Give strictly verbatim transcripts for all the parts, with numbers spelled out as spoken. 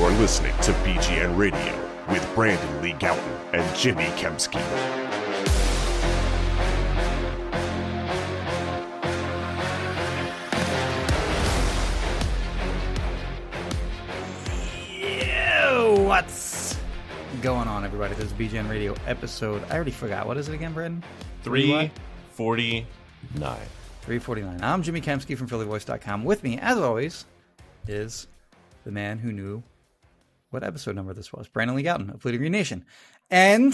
You're listening to B G N Radio with Brandon Lee Gowton and Jimmy Kempski. Yo, what's going on, everybody? This is B G N Radio episode. I already forgot. What is it again, Brandon? three forty-nine. three forty-nine. I'm Jimmy Kempski from Philly Voice dot com. With me, as always, is the man who knew what episode number this was, Brandon Lee Gowton of Bleeding Green Nation. And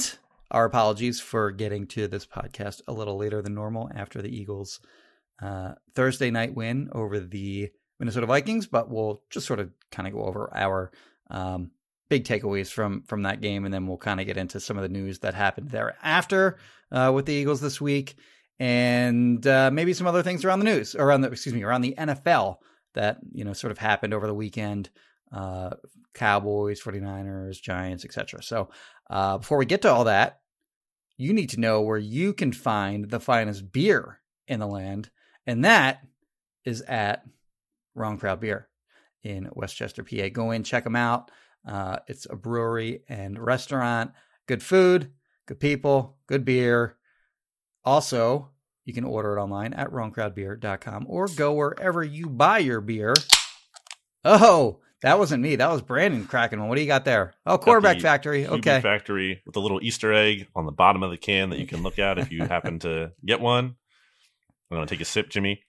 our apologies for getting to this podcast a little later than normal after the Eagles' uh, Thursday night win over the Minnesota Vikings, but we'll just sort of kind of go over our um, big takeaways from, from that game, and then we'll kind of get into some of the news that happened thereafter uh, with the Eagles this week, and uh, maybe some other things around the news, around the, excuse me, around the N F L that, you know, sort of happened over the weekend. Uh, Cowboys, 49ers, Giants, et cetera. So uh, before we get to all that, you need to know where you can find the finest beer in the land, and that is at Wrong Crowd Beer in Westchester, P A. Go in, check them out. Uh, it's a brewery and restaurant. Good food, good people, good beer. Also, you can order it online at wrong crowd beer dot com or go wherever you buy your beer. Oh, that wasn't me. That was Brandon cracking one. What do you got there? Oh, Quarterback Factory. Okay. Factory with a little Easter egg on the bottom of the can that you can look at if you happen to get one. I'm going to take a sip, Jimmy.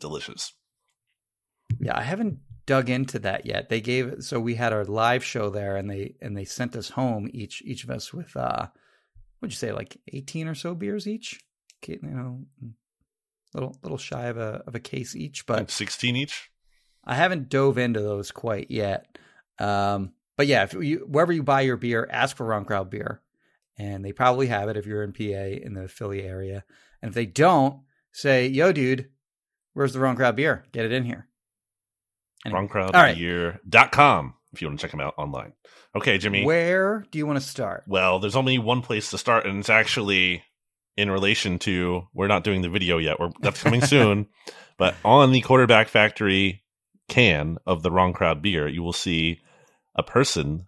Delicious. Yeah, I haven't dug into that yet. They gave so we had our live show there, and they and they sent us home each each of us with uh, what'd you say, like eighteen or so beers each? You know, little little shy of a of a case each, but sixteen each. I haven't dove into those quite yet. Um, but yeah, if you, wherever you buy your beer, ask for Wrong Crowd Beer. And they probably have it if you're in P A in the Philly area. And if they don't, say, yo, dude, where's the Wrong Crowd Beer? Get it in here. Anyway. wrong crowd beer dot com if you want to check them out online. Okay, Jimmy. Where do you want to start? Well, there's only one place to start, and it's actually in relation to, we're not doing the video yet. We're, that's coming soon. But on the Quarterback Factory can of the Wrong Crowd Beer, you will see a person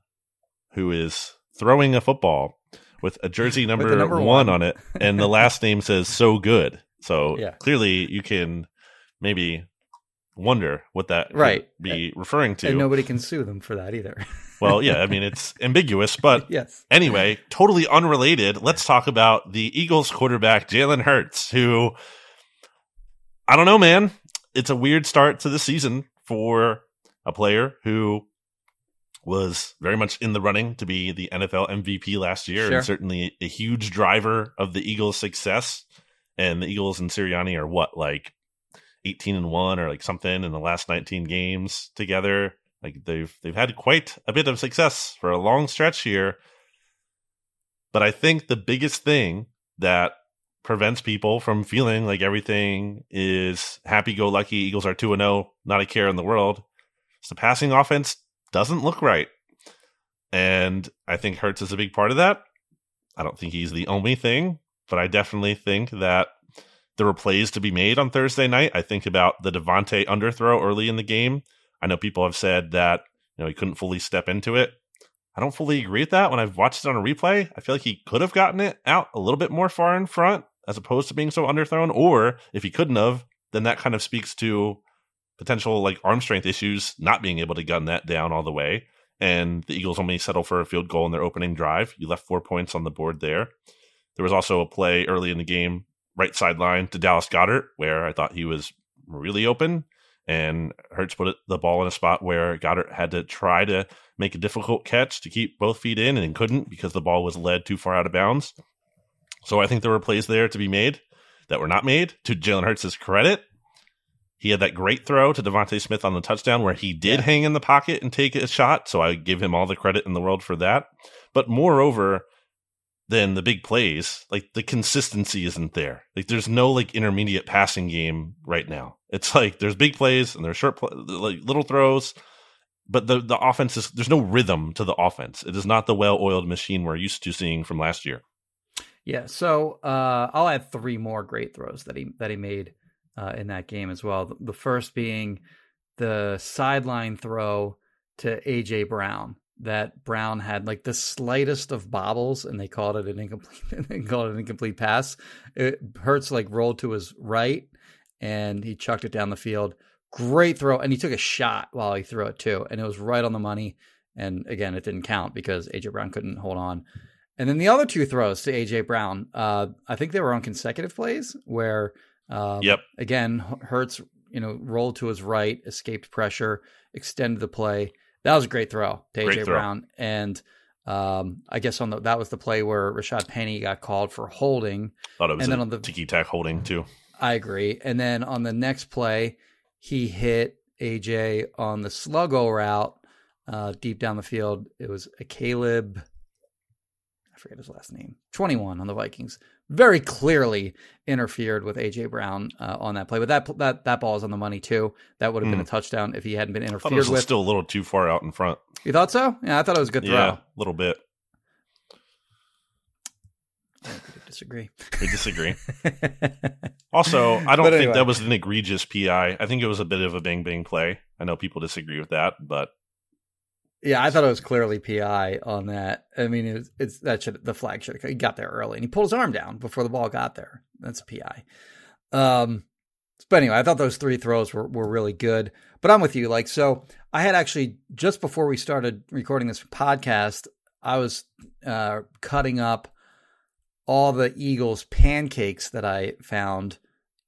who is throwing a football with a jersey number, number one, one on it, and the last name says so good. So yeah. Clearly you can maybe wonder what that right. could be and, referring to. And nobody can sue them for that either. Well, yeah, I mean, it's ambiguous, but yes. Anyway, totally unrelated. Let's talk about the Eagles quarterback, Jalen Hurts, who, I don't know, man, it's a weird start to the season for a player who was very much in the running to be the N F L M V P last year, sure. And certainly a huge driver of the Eagles' success. And the Eagles and Sirianni are what, like eighteen and one or like something in the last nineteen games together. Like they've they've had quite a bit of success for a long stretch here. But I think the biggest thing that prevents people from feeling like everything is happy-go-lucky. Eagles are two and oh, not a care in the world. So passing offense doesn't look right. And I think Hurts is a big part of that. I don't think he's the only thing, but I definitely think that there were plays to be made on Thursday night. I think about the DeVonta underthrow early in the game. I know people have said that, you know, he couldn't fully step into it. I don't fully agree with that. When I've watched it on a replay, I feel like he could have gotten it out a little bit more far in front, as opposed to being so underthrown, or if he couldn't have, then that kind of speaks to potential like arm strength issues, not being able to gun that down all the way. And the Eagles only settle for a field goal in their opening drive. You left four points on the board there. There was also a play early in the game, right sideline to Dallas Goedert, where I thought he was really open, and Hurts put the ball in a spot where Goedert had to try to make a difficult catch to keep both feet in and couldn't because the ball was led too far out of bounds. So I think there were plays there to be made that were not made. To Jalen Hurts' credit, He had that great throw to DeVonta Smith on the touchdown where he did yeah. hang in the pocket and take a shot. So I give him all the credit in the world for that. But moreover than the big plays, like the consistency isn't there. Like there's no like intermediate passing game right now. It's like there's big plays and there's short play, like little throws, but the, the offense is, there's no rhythm to the offense. It is not the well-oiled machine we're used to seeing from last year. Yeah. So uh, I'll add three more great throws that he, that he made. Uh, in that game as well. The first being the sideline throw to A J. Brown, that Brown had like the slightest of bobbles and they called it an incomplete, they called it an incomplete pass. It Hurts like rolled to his right and he chucked it down the field. Great throw. And he took a shot while he threw it too. And it was right on the money. And again, it didn't count because A J. Brown couldn't hold on. And then the other two throws to A J. Brown, uh, I think they were on consecutive plays where Um, yep. Again, Hurts, you know, rolled to his right, escaped pressure, extended the play. That was a great throw to A J Brown. And um, I guess on the, that was the play where Rashad Penny got called for holding. Thought it was and then on the ticky tack holding too. I agree. And then on the next play, he hit A J on the sluggo route uh, deep down the field. It was a Caleb. I forget his last name. twenty-one on the Vikings. Very clearly interfered with A J. Brown uh, on that play, but that that that ball is on the money too. That would have been mm. a touchdown if he hadn't been interfered I thought it was with. Still a little too far out in front. You thought so? Yeah, I thought it was a good throw. Yeah, a little bit. I disagree. We disagree. Also, I don't anyway. think that was an egregious P I. I think it was a bit of a bang bang play. I know people disagree with that, but. Yeah, I thought it was clearly P I on that. I mean, it was, it's that should the flag should have he got there early, and he pulled his arm down before the ball got there. That's a P I. Um, but anyway, I thought those three throws were, were really good. But I'm with you. Like, so I had actually just before we started recording this podcast, I was uh, cutting up all the Eagles pancakes that I found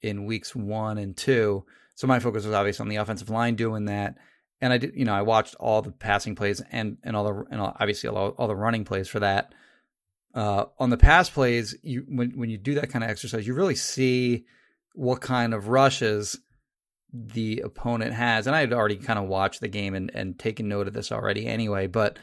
in weeks one and two. So my focus was obviously on the offensive line doing that. And I did, you know, I watched all the passing plays and, and all the and obviously all, all the running plays for that. Uh, on the pass plays, you when when you do that kind of exercise, you really see what kind of rushes the opponent has. And I had already kind of watched the game and, and taken note of this already anyway. But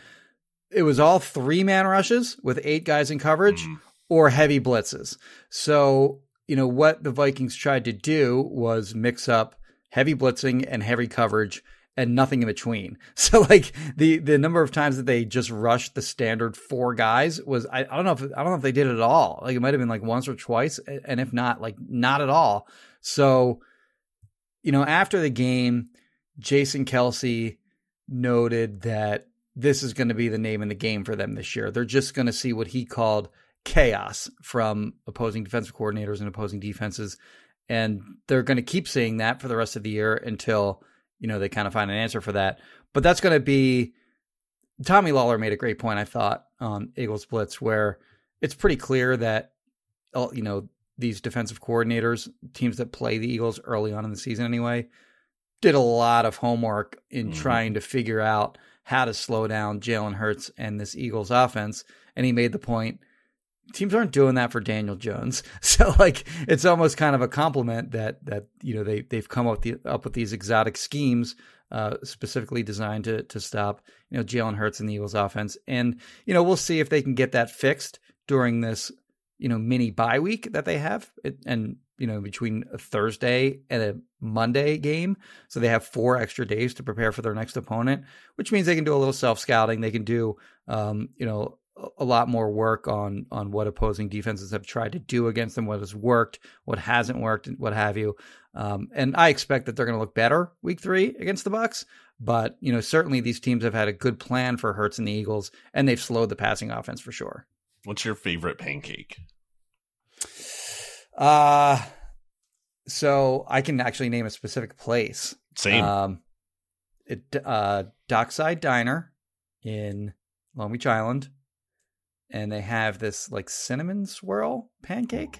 it was all three man rushes with eight guys in coverage mm-hmm. or heavy blitzes. So you know what the Vikings tried to do was mix up heavy blitzing and heavy coverage. And nothing in between. So like the, the number of times that they just rushed the standard four guys was, I, I don't know if, I don't know if they did it at all. Like it might've been like once or twice. And if not, like not at all. So, you know, after the game, Jason Kelsey noted that this is going to be the name in the game for them this year. They're just going to see what he called chaos from opposing defensive coordinators and opposing defenses. And they're going to keep seeing that for the rest of the year until, you know, they kind of find an answer for that. But that's going to be – Tommy Lawler made a great point, I thought, on Eagles Blitz, where it's pretty clear that, you know, these defensive coordinators, teams that play the Eagles early on in the season anyway, did a lot of homework in mm-hmm. trying to figure out how to slow down Jalen Hurts and this Eagles offense. And he made the point, teams aren't doing that for Daniel Jones. So like, it's almost kind of a compliment that, that, you know, they, they've come up with the, up with these exotic schemes uh, specifically designed to, to stop, you know, Jalen Hurts and the Eagles offense. And, you know, we'll see if they can get that fixed during this, you know, mini bye week that they have. It, and, you know, between a Thursday and a Monday game. So they have four extra days to prepare for their next opponent, which means they can do a little self-scouting. They can do, um, you know, a lot more work on, on what opposing defenses have tried to do against them, what has worked, what hasn't worked, and what have you. Um, and I expect that they're going to look better week three against the Bucs. But, you know, certainly these teams have had a good plan for Hurts and the Eagles, and they've slowed the passing offense for sure. What's your favorite pancake? Uh, so I can actually name a specific place. Same. Um, it, uh, Dockside Diner in Long Beach Island. And they have this like cinnamon swirl pancake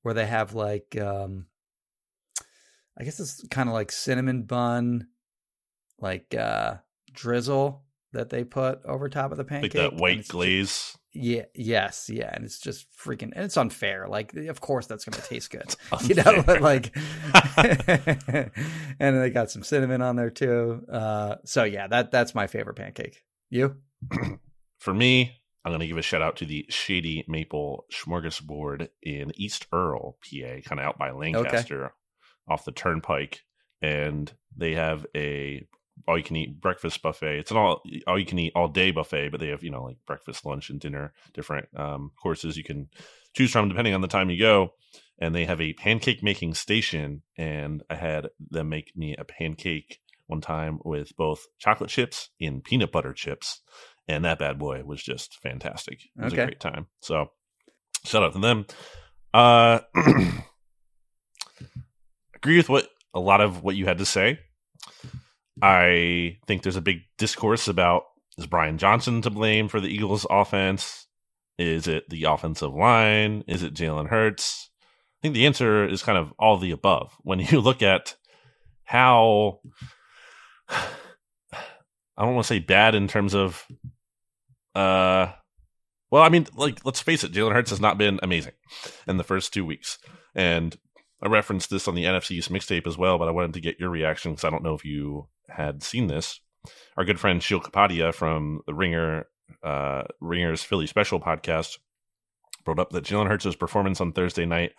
where they have like, um, I guess it's kind of like cinnamon bun, like uh, drizzle that they put over top of the pancake. Like that white glaze. Yeah. Yes. Yeah. And it's just freaking, and it's unfair. Like, of course that's going to taste good, you know, but like, and they got some cinnamon on there too. Uh, so yeah, that, that's my favorite pancake. You? For me, I'm going to give a shout out to the Shady Maple Smorgasbord in East Earl, P A, kind of out by Lancaster, okay. off the turnpike. And they have a all you can eat breakfast buffet. It's an all all you can eat all day buffet, but they have, you know, like breakfast, lunch, and dinner, different um, courses you can choose from depending on the time you go. And they have a pancake making station. And I had them make me a pancake one time with both chocolate chips and peanut butter chips. And that bad boy was just fantastic. It was okay. a great time. So shout out to them. Uh, agree with what a lot of what you had to say. I think there's a big discourse about, is Brian Johnson to blame for the Eagles offense? Is it the offensive line? Is it Jalen Hurts? I think the answer is kind of all of the above. When you look at how, I don't want to say bad in terms of, uh, well, I mean, like, let's face it, Jalen Hurts has not been amazing in the first two weeks. And I referenced this on the N F C's mixtape as well, but I wanted to get your reaction because I don't know if you had seen this. Our good friend Shil Kapadia from the Ringer, uh, Ringer's Philly Special podcast brought up that Jalen Hurts' performance on Thursday night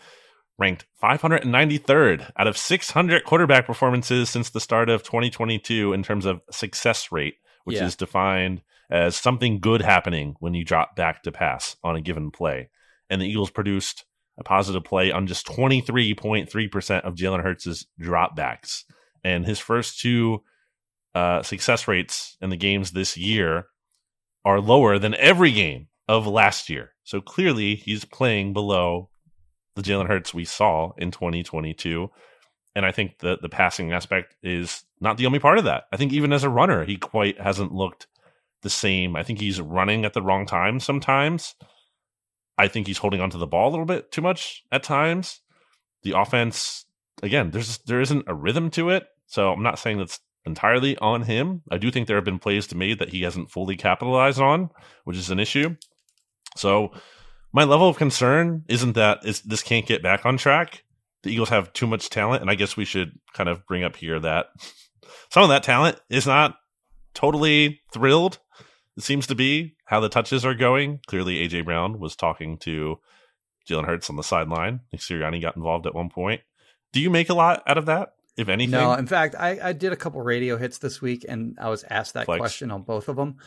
ranked five hundred ninety-third out of six hundred quarterback performances since the start of twenty twenty-two in terms of success rate, which yeah. is defined as something good happening when you drop back to pass on a given play. And the Eagles produced a positive play on just twenty-three point three percent of Jalen Hurts' dropbacks. And his first two uh, success rates in the games this year are lower than every game of last year. So clearly he's playing below the Jalen Hurts we saw in twenty twenty-two. And I think that the passing aspect is not the only part of that. I think even as a runner, he quite hasn't looked the same. I think he's running at the wrong time sometimes. I think he's holding onto the ball a little bit too much at times. The offense, again, there's there isn't a rhythm to it. So I'm not saying that's entirely on him. I do think there have been plays to made that he hasn't fully capitalized on, which is an issue. So my level of concern isn't that is this can't get back on track. The Eagles have too much talent, and I guess we should kind of bring up here that some of that talent is not totally thrilled. It seems to be how the touches are going. Clearly, A J. Brown was talking to Jalen Hurts on the sideline. Nick Sirianni got involved at one point. Do you make a lot out of that, if anything? No, in fact, I, I did a couple radio hits this week, and I was asked that Flex. question on both of them,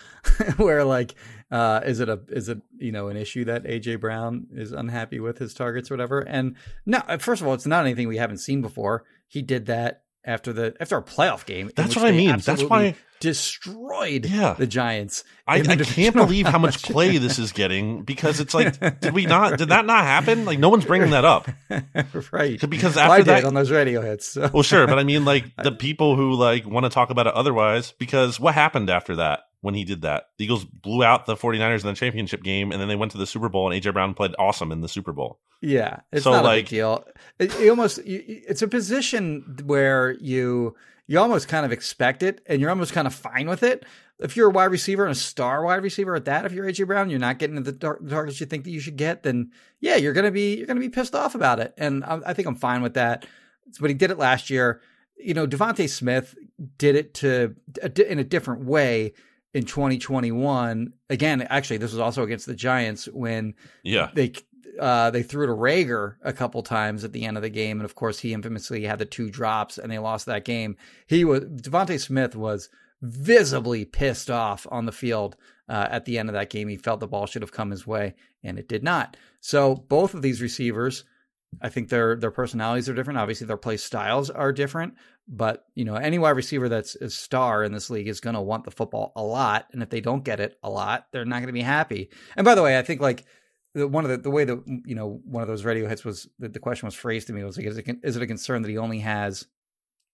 where like, uh, is it a is it you know an issue that A J. Brown is unhappy with his targets or whatever? And no, first of all, it's not anything we haven't seen before. He did that after the after a playoff game. That's what I mean. That's why destroyed yeah. the Giants. I, I can't believe how much play this is getting, because it's like, did we not? Did that not happen? Like, no one's bringing that up, right? Because after well, I did that on those radio hits. So. Well, sure, but I mean, like the people who like want to talk about it otherwise. Because what happened after that when he did that? The Eagles blew out the 49ers in the championship game, and then they went to the Super Bowl, and A J. Brown played awesome in the Super Bowl. Yeah, it's so, not like, a big deal. It, it almost it's a position where you you almost kind of expect it, and you're almost kind of fine with it. If you're a wide receiver and a star wide receiver at that, if you're A J. Brown, you're not getting the targets you think that you should get, then yeah, you're gonna be you're gonna be pissed off about it. And I, I think I'm fine with that. But he did it last year. You know, DeVonta Smith did it to in a different way. In twenty twenty-one, again, actually, this was also against the Giants when yeah. they uh, they threw to Rager a couple times at the end of the game, and of course, he infamously had the two drops, and they lost that game. He was DeVonta Smith was visibly pissed off on the field uh, at the end of that game. He felt the ball should have come his way, and it did not. So, both of these receivers, I think their their personalities are different. Obviously, their play styles are different. But, you know, any wide receiver that's a star in this league is going to want the football a lot. And if they don't get it a lot, they're not going to be happy. And by the way, I think like the, one of the, the way that, you know, one of those radio hits was that the question was phrased to me was like, is it, is it a concern that he only has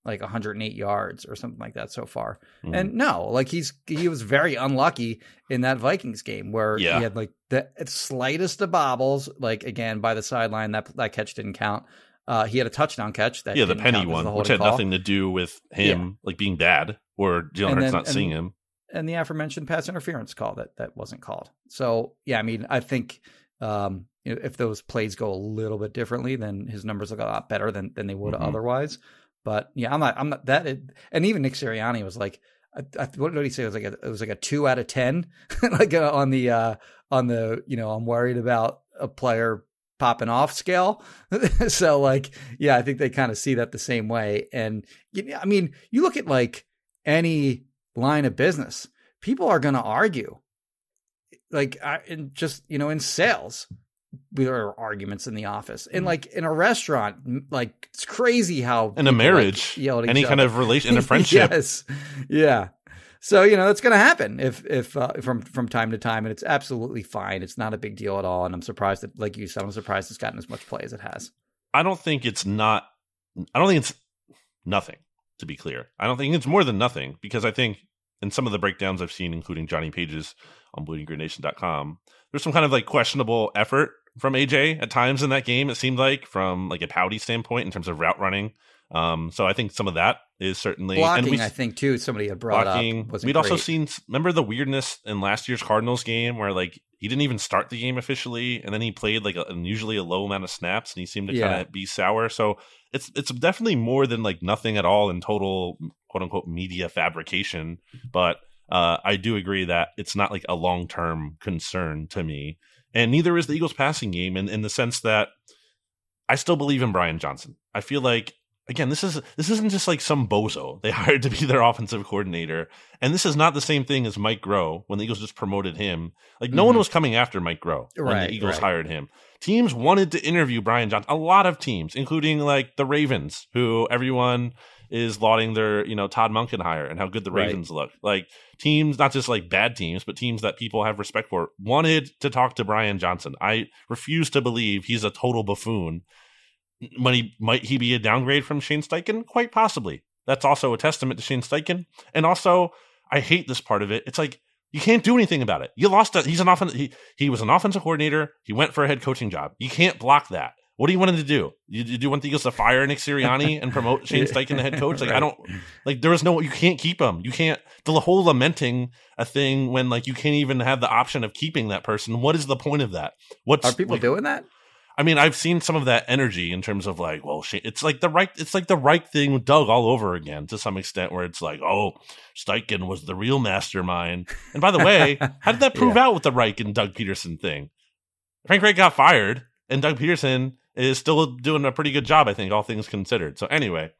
like one hundred eight yards or something like that so far? Mm. And no, like he's he was very unlucky in that Vikings game where yeah. he had like the slightest of bobbles. Like, again, by the sideline, that that catch didn't count. Uh, he had a touchdown catch. That yeah, the penny one, which had call. nothing to do with him yeah. like being bad or Jalen Hurts not and, seeing him. and the aforementioned pass interference call that that wasn't called. So, yeah, I mean, I think um, you know, if those plays go a little bit differently, then his numbers look a lot better than, than they would mm-hmm. otherwise. But yeah, I'm not, I'm not that. It, and even Nick Sirianni was like, I, I, what did he say? It was like a, it was like a two out of ten, like a, on the uh, on the you know I'm worried about a player popping off scale. So like, yeah, I think they kind of see that the same way. And I mean, you look at like any line of business, people are going to argue. Like, I, and just you know, in sales, there are arguments in the office, and like in a restaurant, like it's crazy how in a marriage, like, yell at any each kind other. Of relation, in a friendship, yes, yeah. So you know that's going to happen if if uh, from from time to time, and it's absolutely fine. It's not a big deal at all, and I'm surprised that, like you said, I'm surprised it's gotten as much play as it has. I don't think it's not. I don't think it's nothing. To be clear, I don't think it's more than nothing, because I think in some of the breakdowns I've seen, including Johnny Page's on bleeding green nation dot com, there's some kind of like questionable effort from A J at times in that game, it seemed like, from like a pouty standpoint in terms of route running. Um, so I think some of that is certainly blocking. And we, I think too, somebody had brought blocking, up. We'd great. Also seen, remember the weirdness in last year's Cardinals game where like he didn't even start the game officially, and then he played like a, unusually a low amount of snaps, and he seemed to yeah. kind of be sour. So it's it's definitely more than like nothing at all in total quote unquote media fabrication, but. Uh, I do agree that it's not like a long-term concern to me, and neither is the Eagles passing game in, in the sense that I still believe in Brian Johnson. I feel like, again, this is this isn't just like some bozo they hired to be their offensive coordinator, and this is not the same thing as Mike Groh when the Eagles just promoted him. Like, no mm-hmm. one was coming after Mike Groh when right, the Eagles right. hired him. Teams wanted to interview Brian Johnson. A lot of teams, including like the Ravens, who everyone is lauding their, you know, Todd Monkenhire and how good the Ravens right. look. Like teams, not just like bad teams, but teams that people have respect for, wanted to talk to Brian Johnson. I refuse to believe he's a total buffoon. When he, might he be a downgrade from Shane Steichen? Quite possibly. That's also a testament to Shane Steichen. And also, I hate this part of it. It's like, you can't do anything about it. You lost that. He's an offense. He, he was an offensive coordinator. He went for a head coaching job. You can't block that. What do you want him to do? You, you do want the Eagles to fire Nick Sirianni and promote Shane Steichen, the head coach? Like, right. I don't, like, there is no, you can't keep him. You can't, the whole lamenting a thing when, like, you can't even have the option of keeping that person. What is the point of that? What's, Are people like, doing that? I mean, I've seen some of that energy in terms of like, well, Shane, it's like the right, it's like the right thing with Doug all over again to some extent, where it's like, oh, Steichen was the real mastermind. And by the way, how did that prove yeah. out with the Reich and Doug Peterson thing? Frank Reich got fired, and Doug Peterson is still doing a pretty good job, I think, all things considered. So anyway.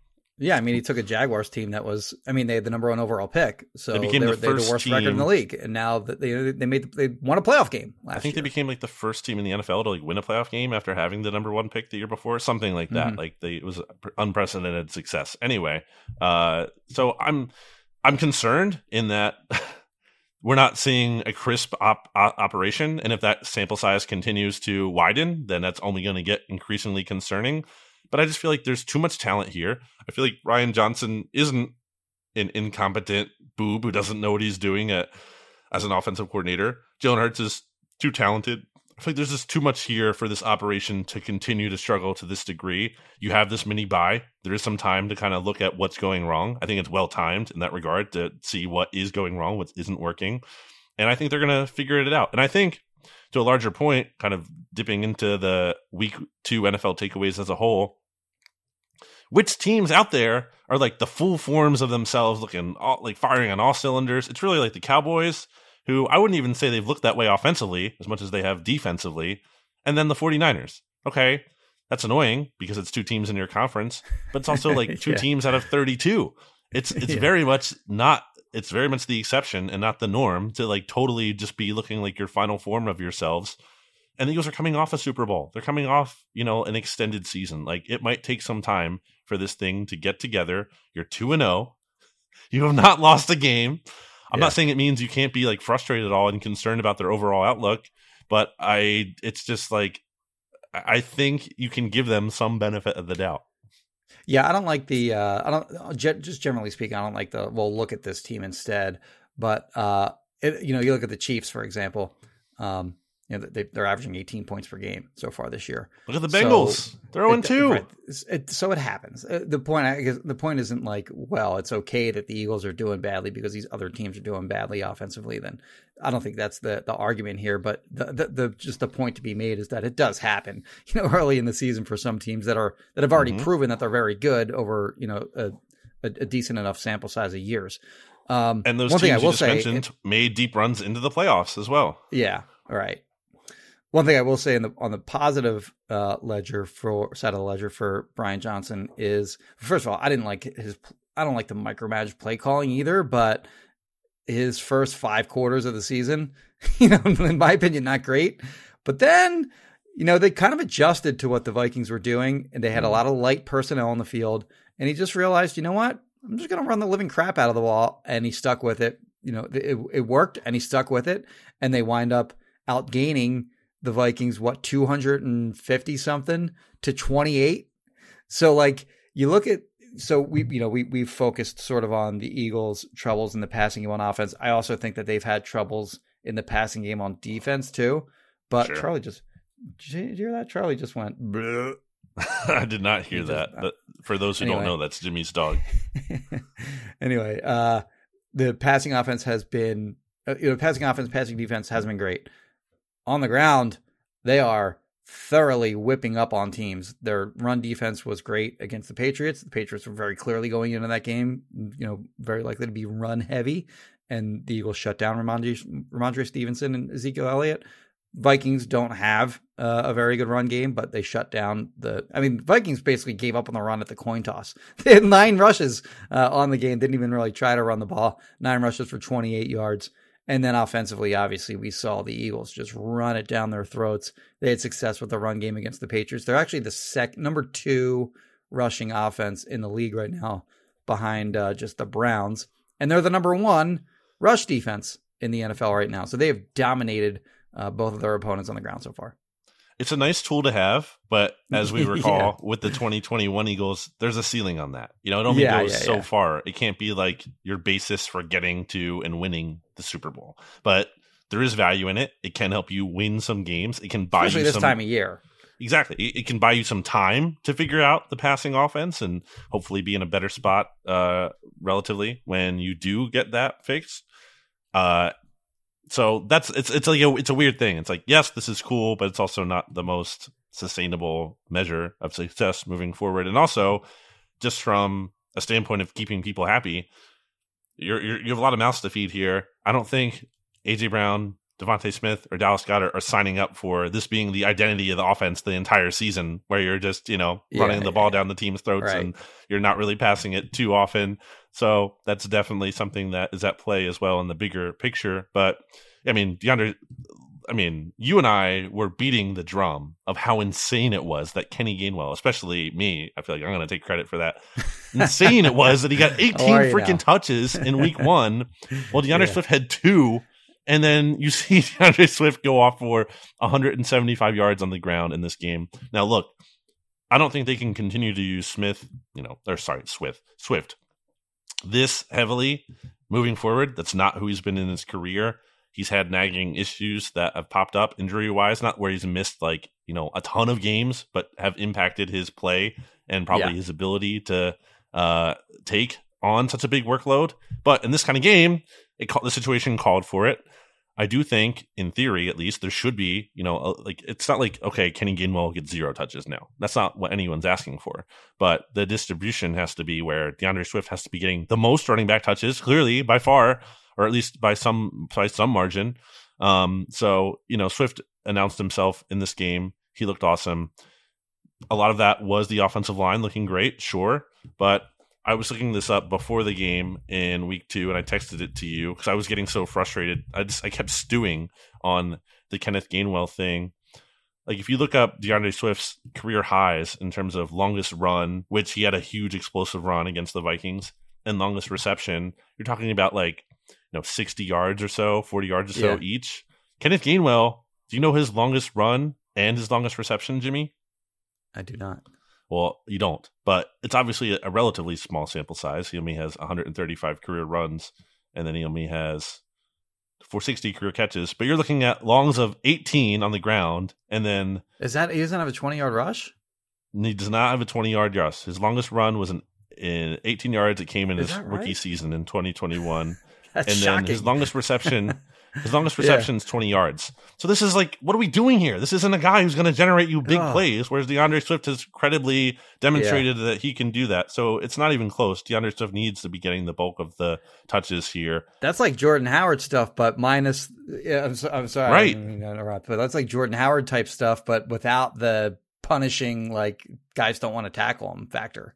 Yeah, I mean, he took a Jaguars team that was, I mean, they had the number one overall pick, so they became they were, the, first they the worst team. Record in the league, and now that they they made they won a playoff game last I think year. They became like the first team in the N F L to like win a playoff game after having the number one pick the year before, something like that. Mm-hmm. Like they, it was unprecedented success. Anyway, uh, so I'm I'm concerned in that we're not seeing a crisp op- op- operation, and if that sample size continues to widen, then that's only going to get increasingly concerning. But I just feel like there's too much talent here. I feel like Ryan Johnson isn't an incompetent boob who doesn't know what he's doing at, as an offensive coordinator. Jalen Hurts is too talented. I feel like there's just too much here for this operation to continue to struggle to this degree. You have this mini bye. There is some time to kind of look at what's going wrong. I think it's well-timed in that regard to see what is going wrong, what isn't working. And I think they're going to figure it out. And I think, to a larger point, kind of dipping into the week two N F L takeaways as a whole, which teams out there are like the full forms of themselves, looking all, like firing on all cylinders? It's really like the Cowboys, who I wouldn't even say they've looked that way offensively as much as they have defensively, and then the 49ers. Okay, that's annoying because it's two teams in your conference, but it's also like two yeah. teams out of thirty-two. It's it's yeah. very much not. It's very much the exception and not the norm to like totally just be looking like your final form of yourselves. And the Eagles are coming off a Super Bowl. They're coming off, you know, an extended season. Like, it might take some time for this thing to get together. You're two and oh, you have not lost a game. I'm yeah. not saying it means you can't be like frustrated at all and concerned about their overall outlook, but I, it's just like, I think you can give them some benefit of the doubt. Yeah, I don't like the uh, – I don't just generally speaking, I don't like the, well, look at this team instead. But, uh, it, you know, you look at the Chiefs, for example. Um, You know, they, they're averaging eighteen points per game so far this year. Look at the Bengals. So they're oh and two. Right, it, so it happens. The point, I guess, the point isn't like, well, it's okay that the Eagles are doing badly because these other teams are doing badly offensively. Then I don't think that's the, the argument here. But the, the, the just the point to be made is that it does happen, you know, early in the season for some teams that are that have already mm-hmm. proven that they're very good over, you know, a, a, a decent enough sample size of years. Um, and those one teams thing I will you just say, mentioned it, made deep runs into the playoffs as well. Yeah. All right. One thing I will say in the, on the positive uh, ledger for side of the ledger for Brian Johnson is, first of all, I didn't like his, I don't like the micromanage play calling either, but his first five quarters of the season, you know, in my opinion, not great. But then, you know, they kind of adjusted to what the Vikings were doing, and they had a lot of light personnel on the field, and he just realized, you know what, I'm just going to run the living crap out of the wall, and he stuck with it. You know, it, it worked, and he stuck with it, and they wind up outgaining the Vikings, what, two hundred fifty something to twenty-eight. So like you look at, so we, you know, we, we've focused sort of on the Eagles' troubles in the passing game on offense. I also think that they've had troubles in the passing game on defense too, but sure. Charlie just, did you hear that? Charlie just went. Bleh. I did not hear just, that. But for those who anyway. don't know, that's Jimmy's dog. Anyway, uh, the passing offense has been, uh, you know, passing offense, passing defense hasn't been great. On the ground, they are thoroughly whipping up on teams. Their run defense was great against the Patriots. The Patriots were very clearly going into that game, you know, very likely to be run heavy. And the Eagles shut down Ramondre, Ramondre Stevenson and Ezekiel Elliott. Vikings don't have uh, a very good run game, but they shut down the, I mean, Vikings basically gave up on the run at the coin toss. They had nine rushes uh, on the game. Didn't even really try to run the ball. Nine rushes for twenty-eight yards. And then offensively, obviously, we saw the Eagles just run it down their throats. They had success with the run game against the Patriots. They're actually the second, number two rushing offense in the league right now behind uh, just the Browns. And they're the number one rush defense in the N F L right now. So they have dominated uh, both of their opponents on the ground so far. It's a nice tool to have, but as we recall, yeah. with the twenty twenty-one Eagles, there's a ceiling on that. You know, it only yeah, goes yeah, so yeah. far. It can't be like your basis for getting to and winning the Super Bowl. But there is value in it. It can help you win some games. It can buy Especially you this some, time of year. Exactly. It, it can buy you some time to figure out the passing offense and hopefully be in a better spot uh, relatively when you do get that fixed. Uh So that's it's it's like a, it's a weird thing. It's like, yes, this is cool, but it's also not the most sustainable measure of success moving forward. And also, just from a standpoint of keeping people happy, you're, you're you have a lot of mouths to feed here. I don't think A J. Brown, DeVonta Smith, or Dallas Goedert are signing up for this being the identity of the offense the entire season, where you're just you know running yeah, the ball yeah. down the team's throats right. and you're not really passing it too often. So that's definitely something that is at play as well in the bigger picture. But I mean, DeAndre, I mean, you and I were beating the drum of how insane it was that Kenny Gainwell, especially me, I feel like I'm going to take credit for that. Insane it was that he got eighteen freaking now? touches in week one. Well, DeAndre yeah. Swift had two. And then you see DeAndre Swift go off for one hundred seventy-five yards on the ground in this game. Now, look, I don't think they can continue to use Smith, you know, or sorry, Swift, Swift. This heavily moving forward. That's not who he's been in his career. He's had nagging issues that have popped up injury wise, not where he's missed like, you know, a ton of games, but have impacted his play and probably yeah. his ability to uh, take on such a big workload. But in this kind of game, it the situation called for it. I do think, in theory, at least, there should be, you know, a, like it's not like, okay, Kenny Gainwell gets zero touches now. That's not what anyone's asking for. But the distribution has to be where DeAndre Swift has to be getting the most running back touches, clearly, by far, or at least by some by some margin. Um, so, you know, Swift announced himself in this game. He looked awesome. A lot of that was the offensive line looking great, sure, but I was looking this up before the game in week two, and I texted it to you because I was getting so frustrated. I just I kept stewing on the Kenneth Gainwell thing. Like, if you look up DeAndre Swift's career highs in terms of longest run, which he had a huge explosive run against the Vikings, and longest reception, you're talking about like you know sixty yards or so, forty yards or so yeah. each. Kenneth Gainwell, do you know his longest run and his longest reception, Jimmy? I do not. Well, you don't, but it's obviously a relatively small sample size. He only has one hundred thirty-five career runs, and then he only has for sixty career catches, but you're looking at longs of eighteen on the ground, and then is that he doesn't have a twenty-yard rush? He does not have a twenty-yard rush. His longest run was an, in eighteen yards. It came in is his rookie right? season in twenty twenty-one. That's and shocking. Then his longest reception, his longest reception is yeah. twenty yards. So this is like, what are we doing here? This isn't a guy who's going to generate you big oh. plays, whereas DeAndre Swift has credibly demonstrated yeah. that he can do that. So it's not even close. DeAndre Swift needs to be getting the bulk of the touches here. That's like Jordan Howard stuff, but minus, yeah, I'm, so, I'm sorry, right. I didn't mean to interrupt, but that's like Jordan Howard type stuff, but without the punishing, like guys don't want to tackle him factor.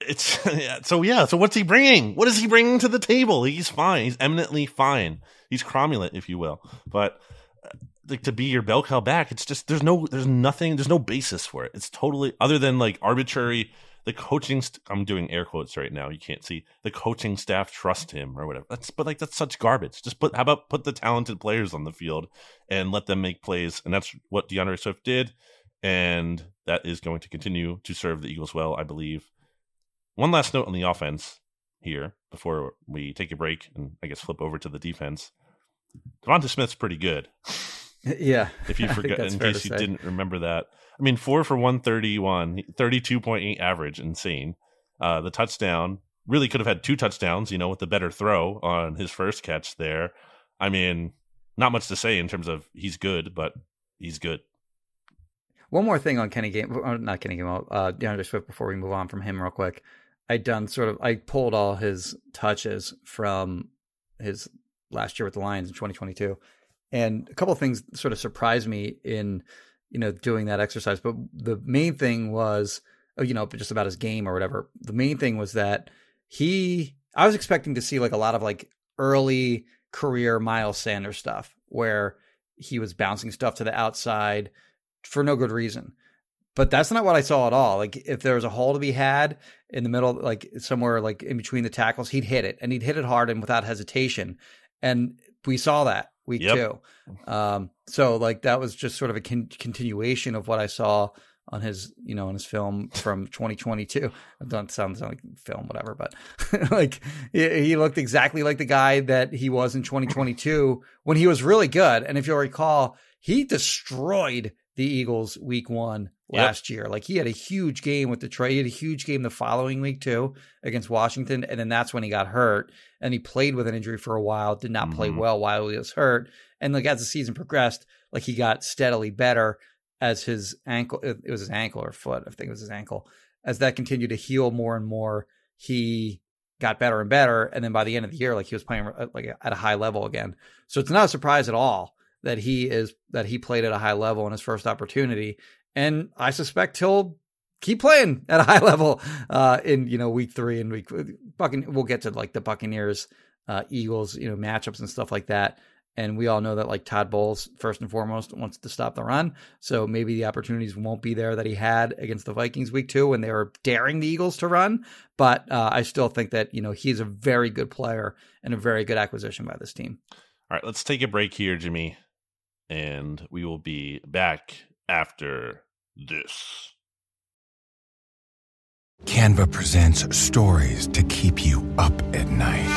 It's yeah, so yeah. So what's he bringing? What is he bringing to the table? He's fine. He's eminently fine. He's cromulent, if you will. But like to be your bell cow back, it's just there's no, there's nothing, there's no basis for it. It's totally other than like arbitrary. The coaching, st- I'm doing air quotes right now. You can't see the coaching staff trust him or whatever. That's but like that's such garbage. Just put how about put the talented players on the field and let them make plays, and that's what DeAndre Swift did, and that is going to continue to serve the Eagles well, I believe. One last note on the offense here before we take a break and I guess flip over to the defense. DeVonta Smith's pretty good. Yeah. If you forgot, in case you didn't remember that. I mean, four for one thirty-one, thirty-two point eight average, insane. Uh, the touchdown really could have had two touchdowns, you know, with the better throw on his first catch there. I mean, not much to say in terms of he's good, but he's good. One more thing on Kenny Gainwell, not Kenny Gainwell, uh, DeAndre Swift before we move on from him real quick. I done sort of, I pulled all his touches from his last year with the Lions in twenty twenty-two. And a couple of things sort of surprised me in, you know, doing that exercise. But the main thing was, you know, just about his game or whatever. The main thing was that he, I was expecting to see like a lot of like early career Miles Sanders stuff where he was bouncing stuff to the outside for no good reason. But that's not what I saw at all. Like if there was a hole to be had in the middle, like somewhere like in between the tackles, he'd hit it and he'd hit it hard and without hesitation. And we saw that week yep. two. Um, so like that was just sort of a con- continuation of what I saw on his, you know, on his film from twenty twenty-two. It doesn't sound like film, whatever, but like he looked exactly like the guy that he was in twenty twenty-two when he was really good. And if you'll recall, he destroyed the Eagles week one last yep. year. Like he had a huge game with Detroit. He had a huge game the following week too against Washington. And then that's when he got hurt and he played with an injury for a while, did not mm-hmm. play well while he was hurt. And like, as the season progressed, like he got steadily better as his ankle, it was his ankle or foot. I think it was his ankle. As that continued to heal more and more, he got better and better. And then by the end of the year, like he was playing like at a high level again. So it's not a surprise at all that he is, that he played at a high level in his first opportunity. And I suspect he'll keep playing at a high level uh, in, you know, week three and week Buccaneers. We'll get to like the Buccaneers, uh, Eagles, you know, matchups and stuff like that. And we all know that like Todd Bowles, first and foremost, wants to stop the run. So maybe the opportunities won't be there that he had against the Vikings week two when they were daring the Eagles to run. But uh, I still think that, you know, he's a very good player and a very good acquisition by this team. All right, let's take a break here, Jimmy. And we will be back after this. Canva presents stories to keep you up at night.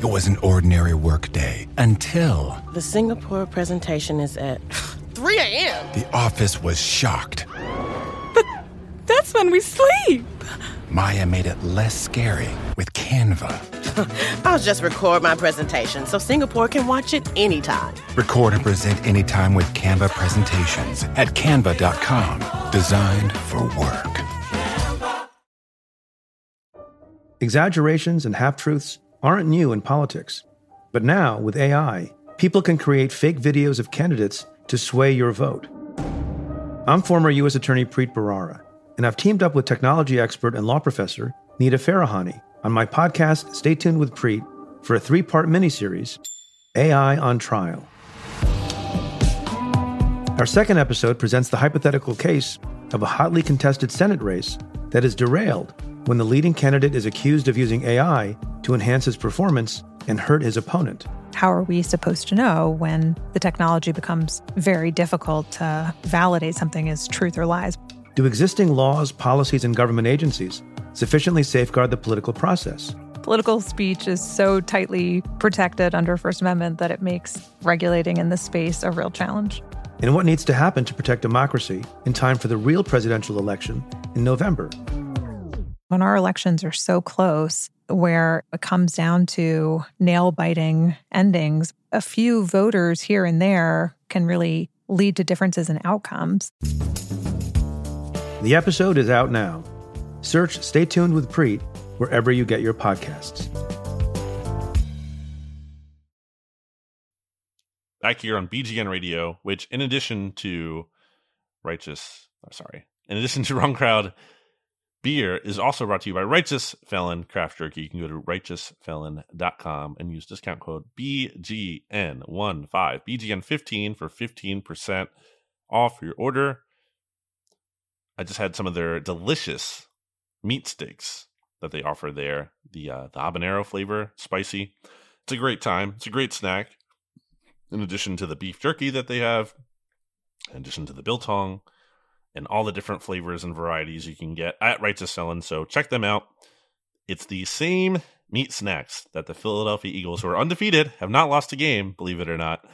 It was an ordinary workday until the Singapore presentation is at three a.m. The office was shocked. But that's when we sleep. Maya made it less scary with Canva. I'll just record my presentation so Singapore can watch it anytime. Record and present anytime with Canva presentations at canva dot com. Designed for work. Exaggerations and half-truths aren't new in politics. But now, with A I, people can create fake videos of candidates to sway your vote. I'm former U S Attorney Preet Bharara. And I've teamed up with technology expert and law professor Nita Farahani on my podcast, Stay Tuned with Preet, for a three-part miniseries, A I on Trial. Our second episode presents the hypothetical case of a hotly contested Senate race that is derailed when the leading candidate is accused of using A I to enhance his performance and hurt his opponent. How are we supposed to know when the technology becomes very difficult to validate something as truth or lies? Do existing laws, policies, and government agencies sufficiently safeguard the political process? political speech is so tightly protected under First Amendment that it makes regulating in this space a real challenge. And what needs to happen to protect democracy in time for the real presidential election in November? When our elections are so close, where it comes down to nail-biting endings, a few voters here and there can really lead to differences in outcomes. The episode is out now. Search Stay Tuned with Preet wherever you get your podcasts. Back here on B G N Radio, which in addition to Righteous, I'm sorry, in addition to Wrong Crowd Beer, is also brought to you by Righteous Felon Craft Jerky. You can go to righteous felon dot com and use discount code B G N fifteen, B G N fifteen for fifteen percent off your order. I just had some of their delicious meat sticks that they offer there. The, uh, the habanero flavor, spicy. It's a great time. It's a great snack. In addition to the beef jerky that they have, in addition to the biltong, and all the different flavors and varieties you can get at Righteous Felon. So check them out. It's the same meat snacks that the Philadelphia Eagles, who are undefeated, have not lost a game, believe it or not,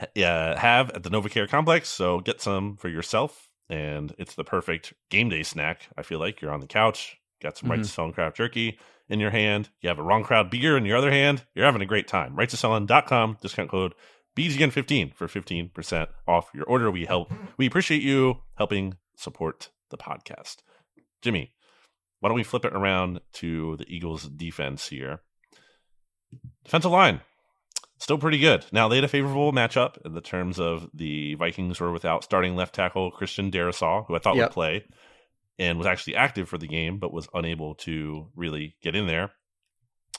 uh, have at the NovaCare Complex. So get some for yourself. And it's the perfect game day snack. I feel like you're on the couch, got some mm-hmm. Righteous Felon Craft Jerky in your hand, you have a Wrong Crowd Beer in your other hand, you're having a great time. righteous felon dot com, discount code B G N fifteen for fifteen percent off your order. We help. We appreciate you helping support the podcast. Jimmy, why don't we flip it around to the Eagles' defense here? Defensive line, still pretty good. Now, they had a favorable matchup in the terms of the Vikings were without starting left tackle Christian Darrisaw, who I thought yep. would play, and was actually active for the game, but was unable to really get in there.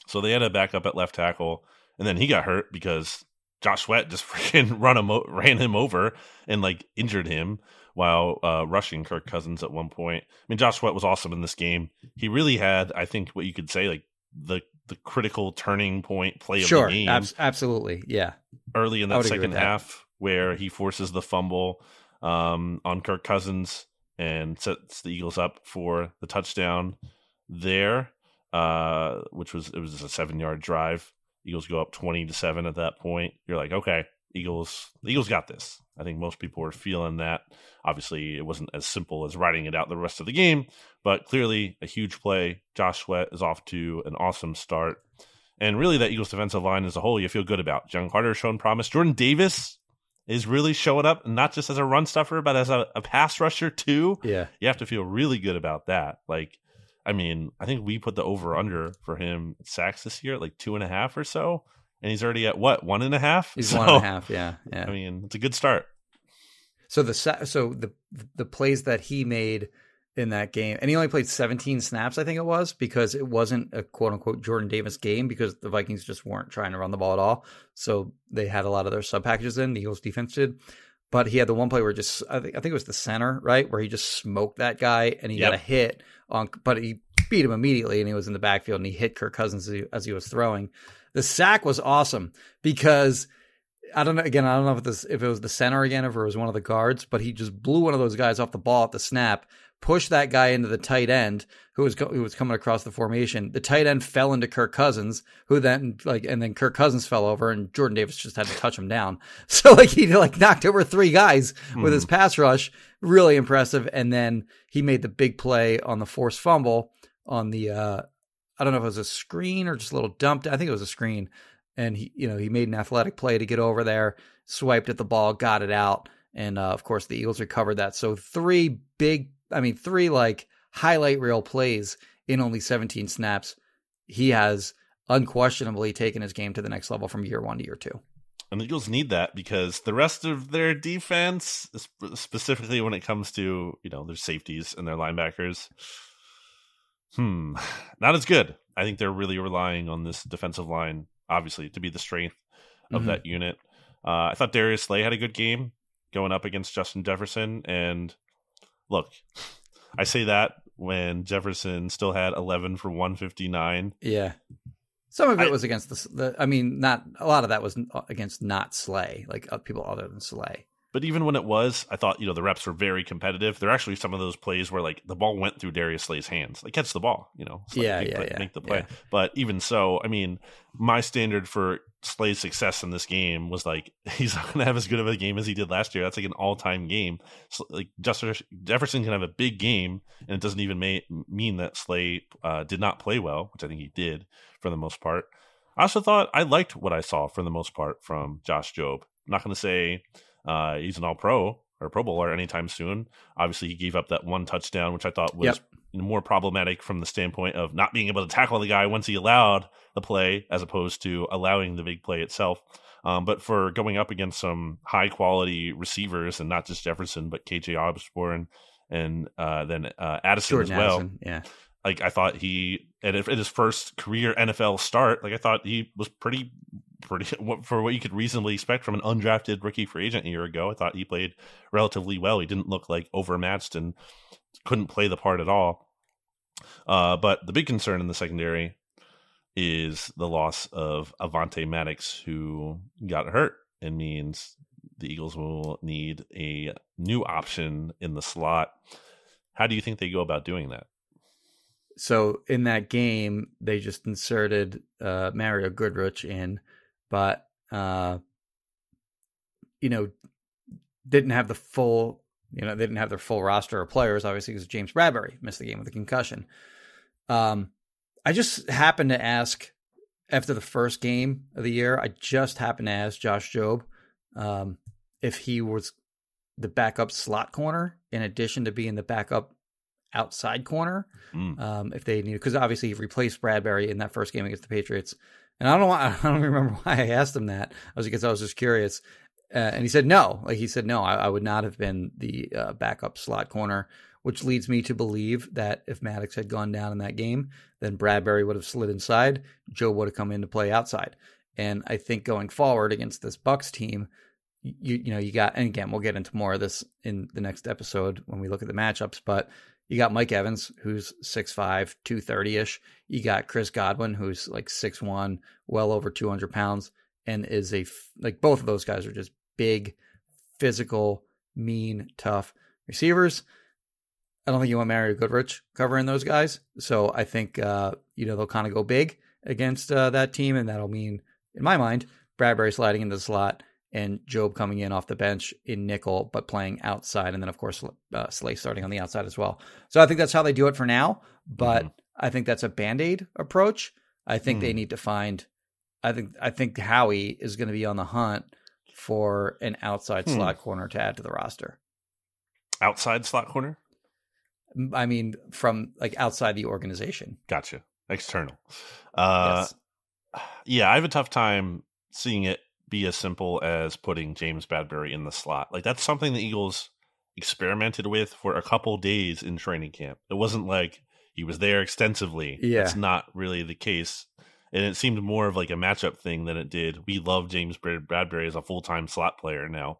So they had a backup at left tackle, and then he got hurt because Josh Sweat just freaking run him o- ran him over and like injured him while uh, rushing Kirk Cousins at one point. I mean, Josh Sweat was awesome in this game. He really had, I think, what you could say like the the critical turning point play of sure, the game. Sure, ab- absolutely, yeah. Early in that second that. half, where he forces the fumble um, on Kirk Cousins and sets the Eagles up for the touchdown there, uh, which was it was just a seven yard drive. Eagles go up twenty to seven at that point. You're like, okay, Eagles, the Eagles got this. I think most people were feeling that. Obviously, it wasn't as simple as riding it out the rest of the game, but clearly a huge play. Josh Sweat is off to an awesome start, and really that Eagles defensive line as a whole, you feel good about. Jalen Hurts showing promise. Jordan Davis is really showing up, not just as a run stuffer, but as a, a pass rusher too. Yeah. You have to feel really good about that. Like, I mean, I think we put the over under for him sacks this year at like two and a half or so. And he's already at what? One and a half? He's so, one and a half. Yeah, yeah. I mean, it's a good start. So the, so the, the plays that he made in that game, and he only played seventeen snaps, I think it was, because it wasn't a quote unquote Jordan Davis game because the Vikings just weren't trying to run the ball at all. So they had a lot of their sub packages in, the Eagles defense did. But he had the one play where just, I think, I think it was the center, right? Where he just smoked that guy and he yep. got a hit on, but he beat him immediately and he was in the backfield and he hit Kirk Cousins as he, as he was throwing. The sack was awesome because I don't know, again, I don't know if this, if it was the center again, if it was one of the guards, but he just blew one of those guys off the ball at the snap, pushed that guy into the tight end who was, co- who was coming across the formation. The tight end fell into Kirk Cousins, who then like, and then Kirk Cousins fell over and Jordan Davis just had to touch him down. So like he like knocked over three guys mm-hmm. with his pass rush, really impressive. And then he made the big play on the forced fumble on the, uh, I don't know if it was a screen or just a little dump. I think it was a screen and he, you know, he made an athletic play to get over there, swiped at the ball, got it out. And uh, of course the Eagles recovered that. So three big I mean, three like highlight reel plays in only seventeen snaps. He has unquestionably taken his game to the next level from year one to year two. And the Eagles need that because the rest of their defense, specifically when it comes to, you know, their safeties and their linebackers, hmm, not as good. I think they're really relying on this defensive line, obviously, to be the strength of mm-hmm. that unit. Uh, I thought Darius Slay had a good game going up against Justin Jefferson and look, I say that when Jefferson still had eleven for one fifty-nine. Yeah. Some of it I, was against the, the, I mean, not a lot of that was against not Slay, like people other than Slay. But even when it was, I thought, you know, the reps were very competitive. There are actually some of those plays where, like, the ball went through Darius Slay's hands. Like, catch the ball, you know. Slay, yeah, yeah, play, yeah, make the play. Yeah. But even so, I mean, my standard for Slay's success in this game was, like, he's not going to have as good of a game as he did last year. That's, like, an all-time game. So, like, Justin Jefferson can have a big game, and it doesn't even may, mean that Slay uh, did not play well, which I think he did for the most part. I also thought I liked what I saw for the most part from Josh Jobe. I'm not going to say... Uh, he's an all-pro or Pro Bowler anytime soon. Obviously, he gave up that one touchdown, which I thought was yep. more problematic from the standpoint of not being able to tackle the guy once he allowed the play as opposed to allowing the big play itself. Um, but for going up against some high-quality receivers, and not just Jefferson, but K J Osborne and uh, then uh, Addison Jordan as well. Addison, yeah. Like, I thought he, at his first career N F L start, like I thought he was pretty... Pretty, for what you could reasonably expect from an undrafted rookie free agent a year ago. I thought he played relatively well. He didn't look like overmatched and couldn't play the part at all. Uh, but the big concern in the secondary is the loss of Avante Maddox, who got hurt, and means the Eagles will need a new option in the slot. How do you think they go about doing that? So in that game, they just inserted uh, Mario Goodrich in. But, uh, you know, didn't have the full, you know, they didn't have their full roster of players, obviously, because James Bradbury missed the game with a concussion. Um, I just happened to ask after the first game of the year, I just happened to ask Josh Jobe um, if he was the backup slot corner in addition to being the backup outside corner, mm. um, if they knew, because obviously he replaced Bradbury in that first game against the Patriots. And I don't I don't remember why I asked him that. I was because I was just curious. Uh, and he said no. Like he said no, I, I would not have been the uh, backup slot corner, which leads me to believe that if Maddox had gone down in that game, then Bradbury would have slid inside. Joe would have come in to play outside. And I think going forward against this Bucs team, you you know you got, and again we'll get into more of this in the next episode when we look at the matchups, but. You got Mike Evans, who's six five, two thirty-ish. You got Chris Godwin, who's like six one, well over two hundred pounds, and is a, like both of those guys are just big, physical, mean, tough receivers. I don't think you want Mario Goodrich covering those guys. So I think, uh, you know, they'll kind of go big against uh, that team, and that'll mean, in my mind, Bradbury sliding into the slot and Jobe coming in off the bench in nickel, but playing outside. And then, of course, uh, Slay starting on the outside as well. So I think that's how they do it for now. But mm. I think that's a Band-Aid approach. I think mm. they need to find – I think I think Howie is going to be on the hunt for an outside mm. slot corner to add to the roster. Outside slot corner? I mean, from like outside the organization. Gotcha. External. Uh, yes. Yeah, I have a tough time seeing it be as simple as putting James Bradbury in the slot. Like, that's something the Eagles experimented with for a couple days in training camp. It wasn't like he was there extensively. Yeah. That's not really the case. And it seemed more of like a matchup thing than it did. We love James Bradbury as a full-time slot player now.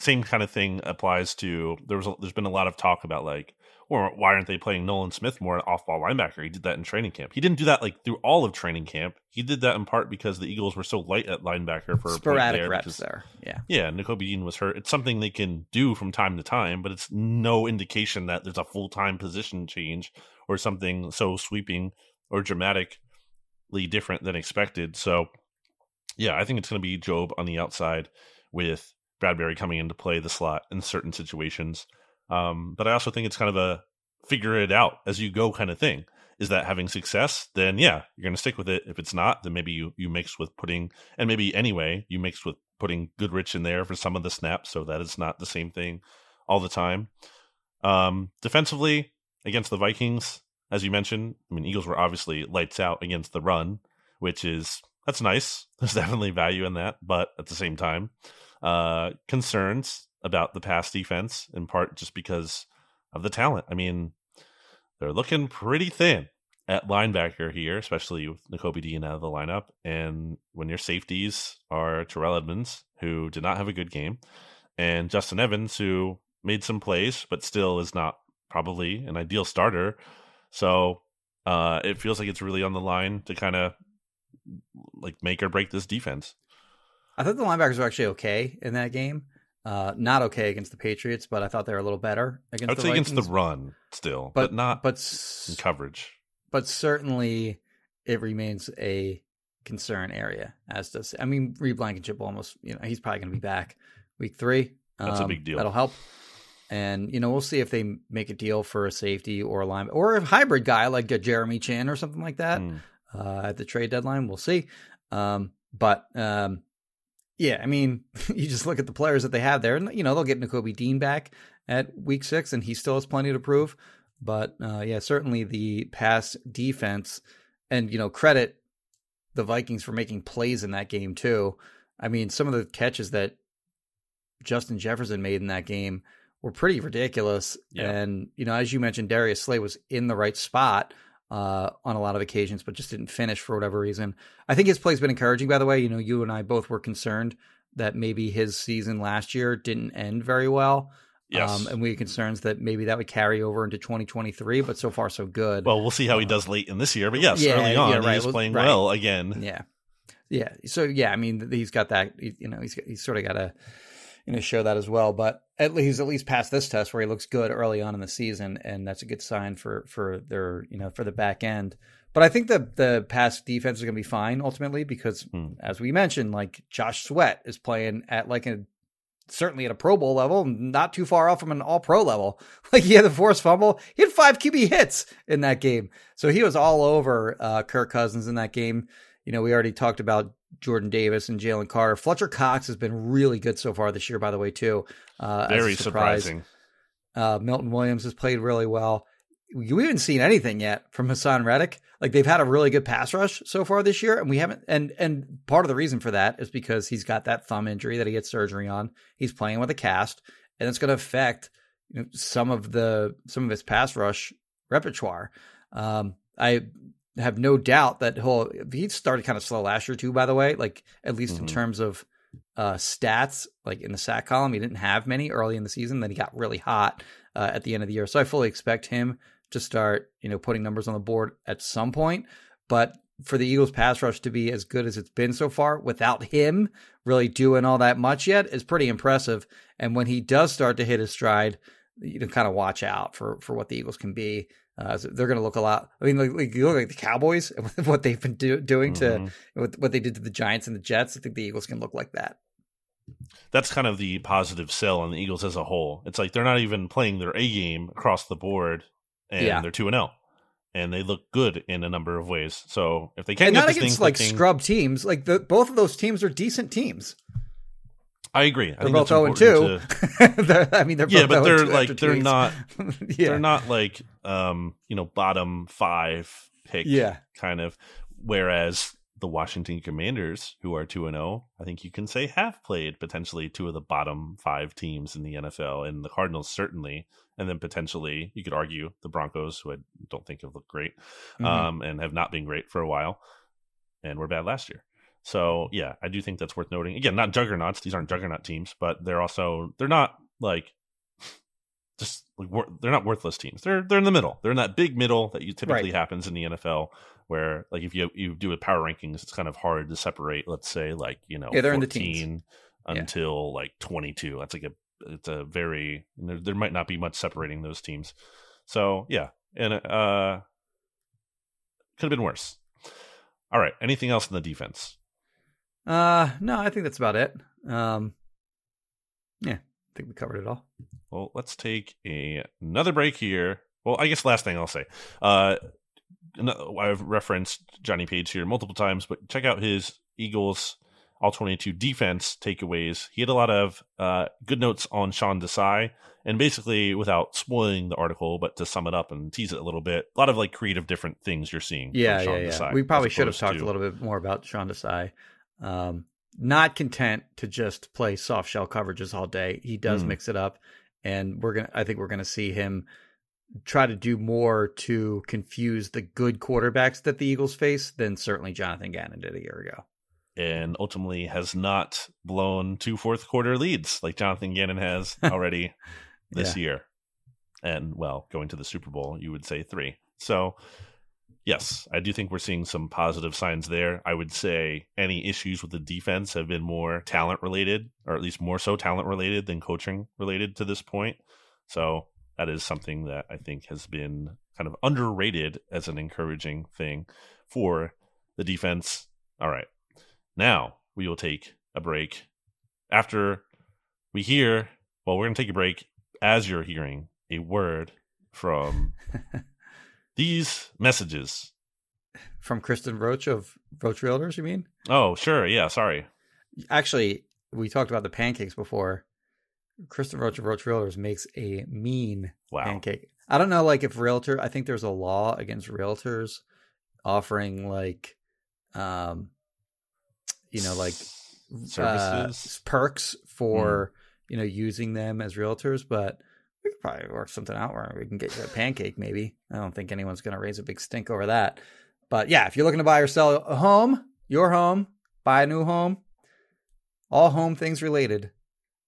Same kind of thing applies to, there was a, there's been a lot of talk about like, or why aren't they playing Nolan Smith more, an off-ball linebacker? He did that in training camp. He didn't do that like through all of training camp. He did that in part because the Eagles were so light at linebacker for sporadic there reps because, there. Yeah, yeah. Nakobe Dean was hurt. It's something they can do from time to time, but it's no indication that there's a full-time position change or something so sweeping or dramatically different than expected. So, yeah, I think it's going to be Jobe on the outside with Bradbury coming in to play the slot in certain situations. Um, but I also think it's kind of a figure it out as you go kind of thing. Is that having success? Then, yeah, you're going to stick with it. If it's not, then maybe you, you mix with putting, and maybe anyway, you mix with putting Goodrich in there for some of the snaps so that it's not the same thing all the time. Um, defensively, against the Vikings, as you mentioned, I mean, Eagles were obviously lights out against the run, which is, that's nice. There's definitely value in that. But at the same time, uh, concerns about the pass defense, in part just because of the talent. I mean, they're looking pretty thin at linebacker here, especially with Nakobe Dean out of the lineup. And when your safeties are Terrell Edmunds, who did not have a good game, and Justin Evans, who made some plays, but still is not probably an ideal starter. So uh, it feels like it's really on the line to kind of like make or break this defense. I thought the linebackers were actually okay in that game. Uh, not okay against the Patriots, but I thought they were a little better against the Vikings. I would say against the run still, but, but not but s- in coverage. But certainly it remains a concern area, as does, I mean, Reed Blankenship almost, you know, he's probably going to be back week three. Um, That's a big deal. That'll help. And, you know, we'll see if they make a deal for a safety or a linebacker or a hybrid guy like a Jeremy Chin or something like that mm. uh, at the trade deadline. We'll see. Um, but, um, yeah, I mean, you just look at the players that they have there and, you know, they'll get Nakobe Dean back at week six and he still has plenty to prove. But, uh, yeah, certainly the pass defense and, you know, credit the Vikings for making plays in that game, too. I mean, some of the catches that Justin Jefferson made in that game were pretty ridiculous. Yeah. And, you know, as you mentioned, Darius Slay was in the right spot uh, on a lot of occasions, but just didn't finish for whatever reason. I think his play's been encouraging, by the way. You know, you and I both were concerned that maybe his season last year didn't end very well. Yes. Um, and we had concerns that maybe that would carry over into twenty twenty-three, but so far so good. Well, we'll see how he does late in this year, but yes, yeah, early on, yeah, right. he's playing right. well again. Yeah. Yeah. So, yeah, I mean, he's got that, you know, he's, he's sort of got to, you know, show that as well, but at least he's at least passed this test where he looks good early on in the season. And that's a good sign for, for their, you know, for the back end. But I think the, the pass defense is going to be fine ultimately, because hmm. as we mentioned, like Josh Sweat is playing at like a, certainly at a Pro Bowl level, not too far off from an all pro level. Like he had the forced fumble. He had five Q B hits in that game. So he was all over uh, Kirk Cousins in that game. You know, we already talked about Jordan Davis and Jalen Carter. Fletcher Cox has been really good so far this year, by the way, too. Uh, Very surprising. Uh, Milton Williams has played really well. We haven't seen anything yet from Hassan Reddick. Like they've had a really good pass rush so far this year, and we haven't. And and part of the reason for that is because he's got that thumb injury that he had surgery on. He's playing with a cast, and it's going to affect you know, some of the some of his pass rush repertoire. Um, I have no doubt that he'll. He started kind of slow last year too. By the way, like at least mm-hmm. in terms of uh, stats, like in the sack column, he didn't have many early in the season. Then he got really hot uh, at the end of the year. So I fully expect him to start, you know, putting numbers on the board at some point. But for the Eagles pass rush to be as good as it's been so far without him really doing all that much yet is pretty impressive. And when he does start to hit his stride, you know, kind of watch out for, for what the Eagles can be. Uh, so they're going to look a lot. I mean, like, like you look like the Cowboys and what they've been do, doing mm-hmm. to with what they did to the Giants and the Jets. I think the Eagles can look like that. That's kind of the positive sell on the Eagles as a whole. It's like they're not even playing their A game across the board. And yeah. they're two and zero, and they look good in a number of ways. So if they can't, and get not this against thing like clicking, scrub teams, like the, both of those teams are decent teams. I agree. They're I think both zero and two. To... I mean, they're both yeah, but they're like they're weeks. not yeah. they're not like um you know bottom five pick yeah. kind of. Whereas the Washington Commanders, who are two and zero, I think you can say have played potentially two of the bottom five teams in the N F L, and the Cardinals certainly. And then potentially, you could argue, the Broncos, who I don't think have looked great um, mm-hmm. and have not been great for a while, and were bad last year. So, yeah, I do think that's worth noting. Again, not juggernauts. These aren't juggernaut teams, but they're also, they're not like, just, like, wor- they're not worthless teams. They're they're in the middle. They're in that big middle that you typically right. happens in the N F L, where, like, if you you do a power rankings, it's kind of hard to separate, let's say, like, you know, yeah, they're fourteen in the teens. Until, yeah. like, twenty-two. That's like a It's a very there, there might not be much separating those teams, so yeah, and uh, could have been worse. All right, anything else in the defense? Uh, no, I think that's about it. Um, yeah, I think we covered it all. Well, let's take a, another break here. Well, I guess last thing I'll say. Uh, I've referenced Johnny Page here multiple times, but check out his Eagles All twenty-two defense takeaways. He had a lot of uh, good notes on Sean Desai, and basically, without spoiling the article, but to sum it up and tease it a little bit, a lot of like creative different things you're seeing. Yeah, Sean yeah, Desai, yeah. We probably should have talked to... a little bit more about Sean Desai. Um, not content to just play soft shell coverages all day. He does mm. mix it up, and we're gonna. I think we're gonna see him try to do more to confuse the good quarterbacks that the Eagles face than certainly Jonathan Gannon did a year ago. And ultimately has not blown two fourth quarter leads like Jonathan Gannon has already this yeah. year. And, well, going to the Super Bowl, you would say three. So yes, I do think we're seeing some positive signs there. I would say any issues with the defense have been more talent related, or at least more so talent related than coaching related to this point. So that is something that I think has been kind of underrated as an encouraging thing for the defense. All right. Now we will take a break. After we hear, well, we're going to take a break as you're hearing a word from these messages. From Kristen Roach of Roach Realtors, you mean? Oh, sure. Yeah, sorry. Actually, we talked about the pancakes before. Kristen Roach of Roach Realtors makes a mean wow. pancake. I don't know, like, if realtor, I think there's a law against realtors offering, like, um, you know, like services, uh, perks for, mm. you know, using them as realtors, but we could probably work something out where we can get you a pancake. Maybe. I don't think anyone's going to raise a big stink over that, but yeah, if you're looking to buy or sell a home, your home, buy a new home, all home things related,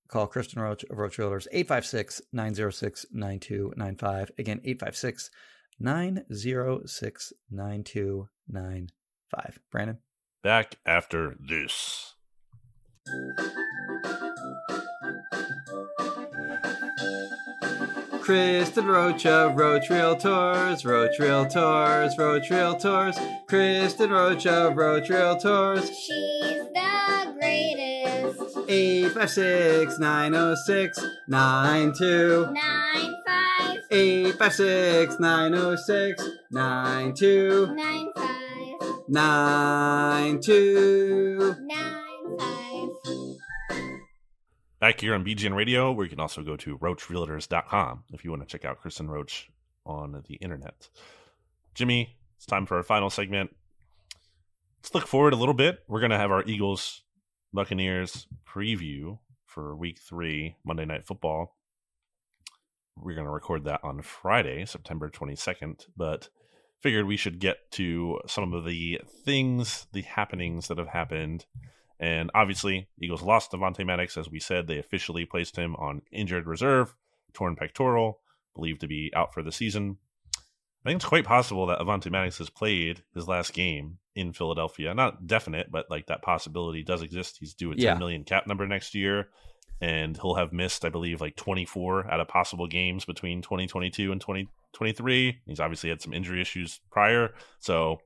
call Kristen Roach of Roach Realtors, eight five six, nine oh six, nine two nine five. Again, eight five six, nine oh six, nine two nine five. Brandon? Back after this. Kristen Roach of Roach Realtors, Roach Realtors, Roach Realtors, Kristen Roach of Roach Realtors. She's the greatest. eight five six, nine oh six, nine two nine five. eight five six, nine oh six, nine two nine five. nine two nine five. Back here on B G N Radio, where you can also go to roach realtors dot com if you want to check out Kristen Roach on the internet. Jimmy, it's time for our final segment. Let's look forward a little bit. We're going to have our Eagles Buccaneers preview for week three, Monday Night Football. We're going to record that on Friday, September twenty-second, but figured we should get to some of the things, the happenings that have happened. And obviously, Eagles lost Avante Maddox. As we said, they officially placed him on injured reserve, torn pectoral, believed to be out for the season. I think it's quite possible that Avante Maddox has played his last game in Philadelphia. Not definite, but like that possibility does exist. He's due a ten yeah. million cap number next year, and he'll have missed, I believe, like twenty-four out of possible games between twenty twenty-two and twenty twenty-three. He's obviously had some injury issues prior, so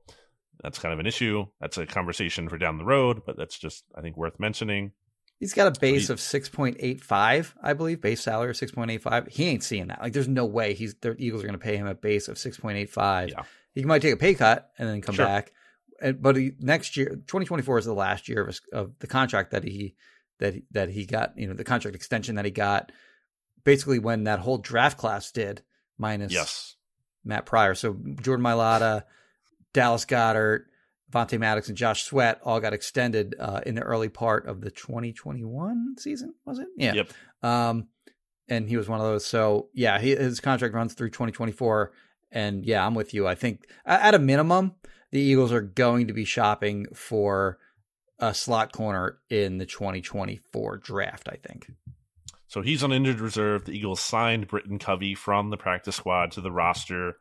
that's kind of an issue. That's a conversation for down the road, but that's just, I think, worth mentioning. He's got a base of six point eight five, I believe, base salary of six point eight five. He ain't seeing that. Like, there's no way he's the Eagles are going to pay him a base of six point eight five. Yeah. He might take a pay cut and then come sure. back. And, but he, next year, twenty twenty-four is the last year of, of the contract that he that that he got, you know, the contract extension that he got basically when that whole draft class did, minus yes. Matt Pryor. So Jordan Mailata, Dallas Goedert, Avante Maddox, and Josh Sweat all got extended uh, in the early part of the twenty twenty-one season, was it? Yeah. Yep. Um, and he was one of those. So, yeah, he, his contract runs through twenty twenty-four. And, yeah, I'm with you. I think at a minimum, the Eagles are going to be shopping for a slot corner in the twenty twenty-four draft, I think. So he's on injured reserve. The Eagles signed Britton Covey from the practice squad to the roster.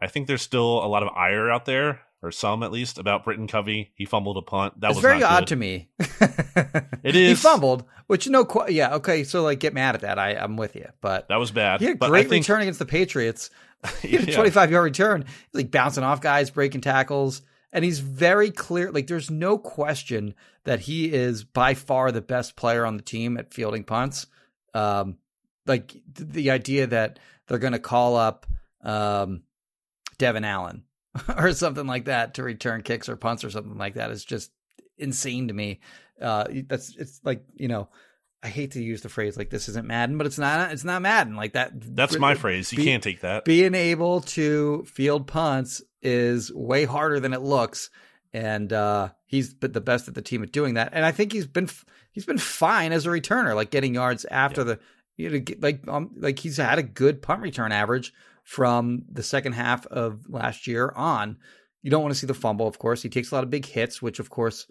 I think there's still a lot of ire out there, or some at least, about Britton Covey. He fumbled a punt. That it's was very not odd good. To me. It is. He fumbled, which no, qu- yeah, okay. So like, get mad at that. I, I'm with you, but that was bad. He had a but great I think, return against the Patriots. He had a twenty-five yeah. yard return. He's like bouncing off guys, breaking tackles, and he's very clear. Like, there's no question that he is by far the best player on the team at fielding punts. Um, like the idea that they're going to call up um, Devin Allen or something like that to return kicks or punts or something like that is just insane to me. Uh, that's, it's like, you know, I hate to use the phrase like this isn't Madden, but it's not, it's not Madden like that. That's my be, phrase. You can't take that. Being able to field punts is way harder than it looks. And uh, he's been the best at the team at doing that. And I think he's been, he's been fine as a returner, like getting yards after yeah. the, you know, like, um, like he's had a good punt return average from the second half of last year on. You don't want to see the fumble, of course. He takes a lot of big hits, which, of course,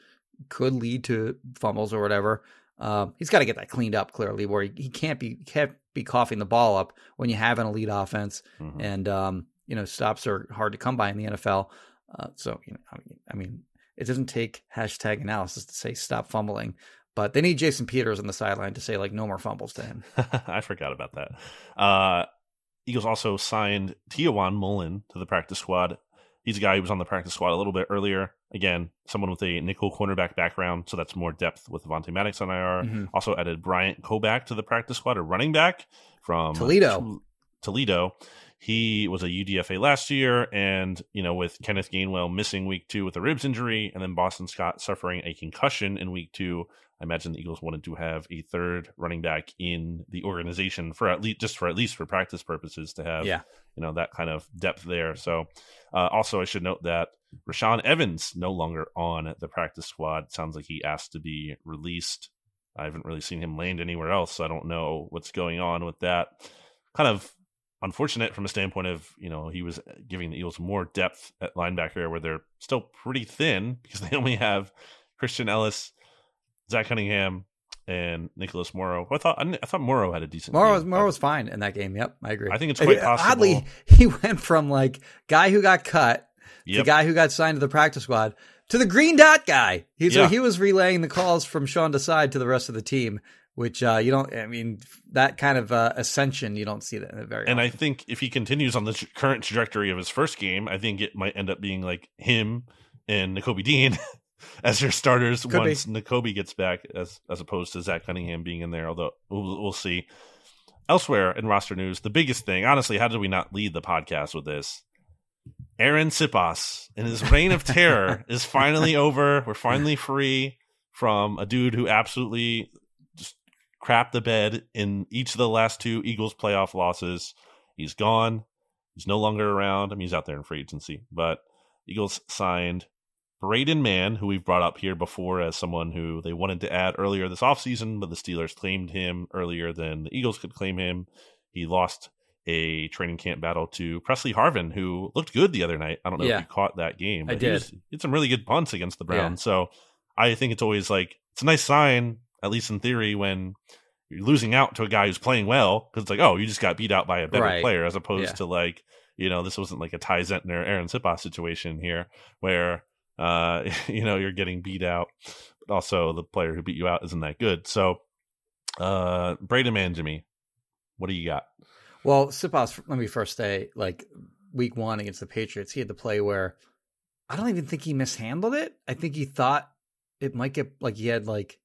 could lead to fumbles or whatever. Um, he's got to get that cleaned up, clearly, where he, he can't be can't be coughing the ball up when you have an elite offense. Mm-hmm. And, um, you know, stops are hard to come by in the N F L. Uh, so, you know, I mean, I mean, it doesn't take hashtag analysis to say stop fumbling, but they need Jason Peters on the sideline to say, like, no more fumbles to him. I forgot about that. Uh, Eagles also signed Tiawan Mullen to the practice squad. He's a guy who was on the practice squad a little bit earlier. Again, someone with a nickel cornerback background, so that's more depth with Avante Maddox on I R. Mm-hmm. Also added Bryant Kobach to the practice squad, a running back from Toledo. T- Toledo. He was a U D F A last year, and, you know, with Kenneth Gainwell missing week two with a ribs injury, and then Boston Scott suffering a concussion in week two, I imagine the Eagles wanted to have a third running back in the organization for at least just for at least for practice purposes to have, yeah. you know, that kind of depth there. So uh, also I should note that Rashaan Evans no longer on the practice squad. Sounds like he asked to be released. I haven't really seen him land anywhere else, so I don't know what's going on with that. Kind of unfortunate from a standpoint of, you know, he was giving the Eagles more depth at linebacker where they're still pretty thin because they only have Christian Ellis, Zach Cunningham, and Nicholas Morrow. I thought I thought Morrow had a decent Morrow game. Was, Morrow was fine in that game. Yep, I agree. I think it's quite possible. Oddly, he went from, like, guy who got cut yep. to guy who got signed to the practice squad to the green dot guy. He, yeah. So he was relaying the calls from Sean Desai to the rest of the team, which uh, you don't, I mean, that kind of uh, ascension, you don't see that very and often. I think if he continues on the tr- current trajectory of his first game, I think it might end up being like him and Nakobe Dean as your starters Could once be. Nakobe gets back, as as opposed to Zach Cunningham being in there, although we'll, we'll see. Elsewhere in roster news, the biggest thing, honestly, how did we not lead the podcast with this? Aaron Siposs and his reign of terror is finally over. We're finally free from a dude who absolutely just crapped the bed in each of the last two Eagles playoff losses. He's gone. He's no longer around. I mean, he's out there in free agency, but Eagles signed Braden Mann, who we've brought up here before as someone who they wanted to add earlier this offseason, but the Steelers claimed him earlier than the Eagles could claim him. He lost a training camp battle to Presley Harvin, who looked good the other night. I don't know yeah. if you caught that game. But I did. He, was, he had some really good punts against the Browns. Yeah. So I think it's always like, it's a nice sign, at least in theory, when you're losing out to a guy who's playing well, because it's like, oh, you just got beat out by a better right. player, as opposed yeah. to, like, you know, this wasn't like a Ty Zentner, Aaron Siposs situation here, where, uh, you know, you're getting beat out, but also the player who beat you out isn't that good. So uh, Braden Mann, Jimmy, what do you got? Well, Siposs, let me first say, like, week one against the Patriots, he had the play where I don't even think he mishandled it. I think he thought it might get, like, he had, like,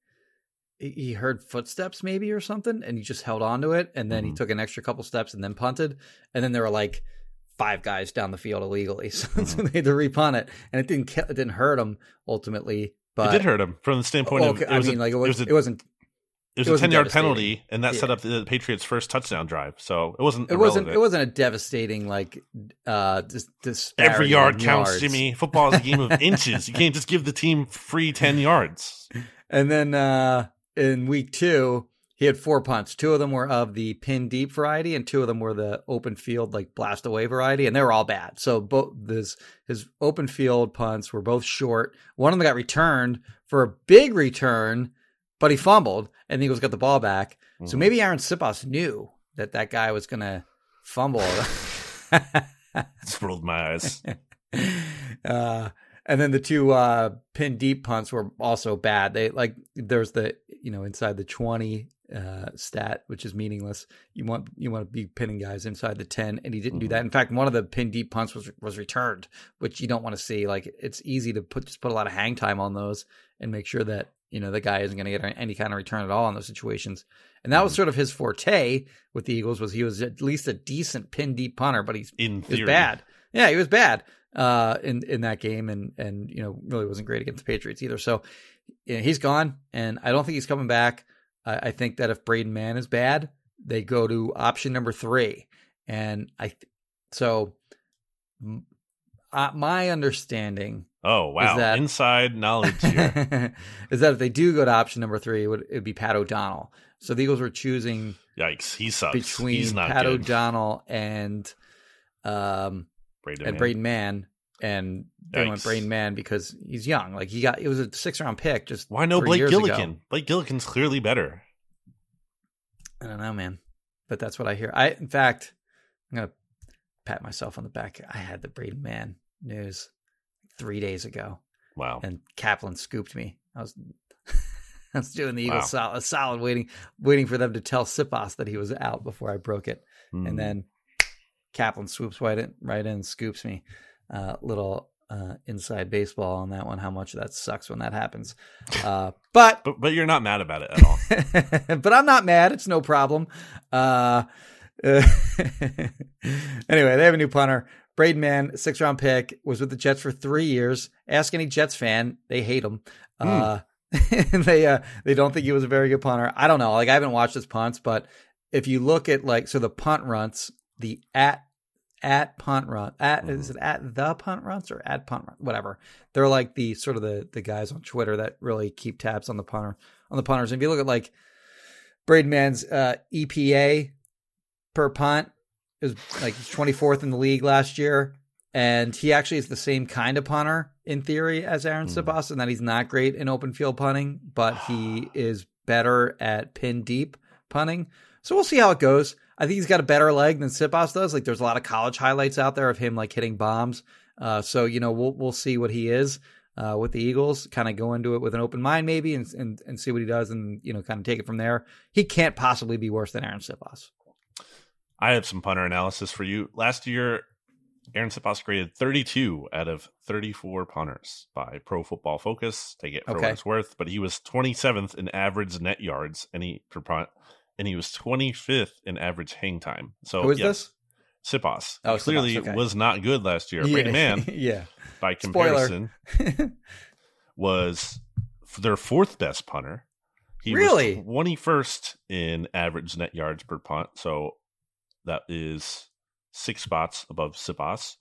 he heard footsteps maybe or something, and he just held on to it, and then mm-hmm. he took an extra couple steps and then punted, and then there were, like, five guys down the field illegally, so, mm-hmm. so they had to re-punt it, and it didn't, it didn't hurt him, ultimately. But it did hurt him from the standpoint well, of, it I was mean, a, like, it, was, it, was a, it wasn't... It was a ten-yard penalty, and that yeah. set up the Patriots' first touchdown drive. So it wasn't. It irrelevant. wasn't. It wasn't a devastating, like, uh, dis- disparity. Every yard counts, yards. Jimmy. Football is a game of inches. You can't just give the team free ten yards. And then uh, in week two, he had four punts. Two of them were of the pin deep variety, and two of them were the open field, like, blast away variety, and they were all bad. So both this his open field punts were both short. One of them got returned for a big return, but he fumbled, and the Eagles got the ball back. Mm-hmm. So maybe Aaron Siposs knew that that guy was going to fumble. Just rolled my eyes. Uh, and then the two uh, pin deep punts were also bad. They like there's the you know inside the twenty uh, stat, which is meaningless. You want you want to be pinning guys inside the ten, and he didn't mm-hmm. do that. In fact, one of the pin deep punts was was returned, which you don't want to see. Like, it's easy to put just put a lot of hang time on those and make sure that, you know, the guy isn't going to get any kind of return at all in those situations. And that mm-hmm. was sort of his forte with the Eagles, was he was at least a decent pin deep punter, but he's in he was bad. Yeah, he was bad uh, in, in that game. And, and, you know, really wasn't great against the Patriots either. So, you know, he's gone, and I don't think he's coming back. I, I think that if Braden Mann is bad, they go to option number three. And I, th- so uh, my understanding Oh, wow. That, Inside knowledge here. Is that if they do go to option number three, it would it'd be Pat O'Donnell. So the Eagles were choosing Yikes, he sucks. between He's not Pat good. O'Donnell and um Braden and Mann. Braden Mann. And they went Braden Mann because he's young. Like, he got it was a six round pick just Why no Blake Gillikin? Ago. Blake Gillikin's clearly better. I don't know, man. But that's what I hear. I in fact I'm gonna pat myself on the back. I had the Braden Mann news. three days ago. Wow. And Kaplan scooped me. I was I was doing the Eagles wow. sol- solid, waiting waiting for them to tell Siposs that he was out before I broke it. Mm. And then Kaplan swoops right in, right in, scoops me. Uh, little uh, inside baseball on that one, how much that sucks when that happens. Uh, but, but but you're not mad about it at all. But I'm not mad. It's no problem. Uh, uh, anyway, they have a new punter. Braden Mann, six-round pick, was with the Jets for three years. Ask any Jets fan. They hate him. Mm. Uh, they uh, they don't think he was a very good punter. I don't know. Like, I haven't watched his punts, but if you look at, like, so the punt runs, the at at punt run, at, mm. is it at the punt runs or at punt run? Whatever. They're, like, the sort of the, the guys on Twitter that really keep tabs on the punter, on the punters. And if you look at, like, Braden Mann's uh, E P A per punt, it was like twenty-fourth in the league last year, and he actually is the same kind of punter in theory as Aaron mm. Siposs, and that he's not great in open field punting, but he is better at pin deep punting. So we'll see how it goes. I think he's got a better leg than Siposs does. Like, there's a lot of college highlights out there of him like hitting bombs. Uh, so you know we'll we'll see what he is uh, with the Eagles. Kind of go into it with an open mind maybe, and and and see what he does, and you know kind of take it from there. He can't possibly be worse than Aaron Siposs. I have some punter analysis for you. Last year, Aaron Siposs graded thirty-two out of thirty-four punters by Pro Football Focus. Take it for okay. what it's worth, but he was twenty-seventh in average net yards and he per punt, and he was twenty-fifth in average hang time. So who is yes, this? Siposs. Oh, clearly Siposs, okay. was not good last year. Yeah. Braden Mann, yeah. by comparison, was their fourth best punter. He really? was twenty-first in average net yards per punt. So that is six spots above Siposs,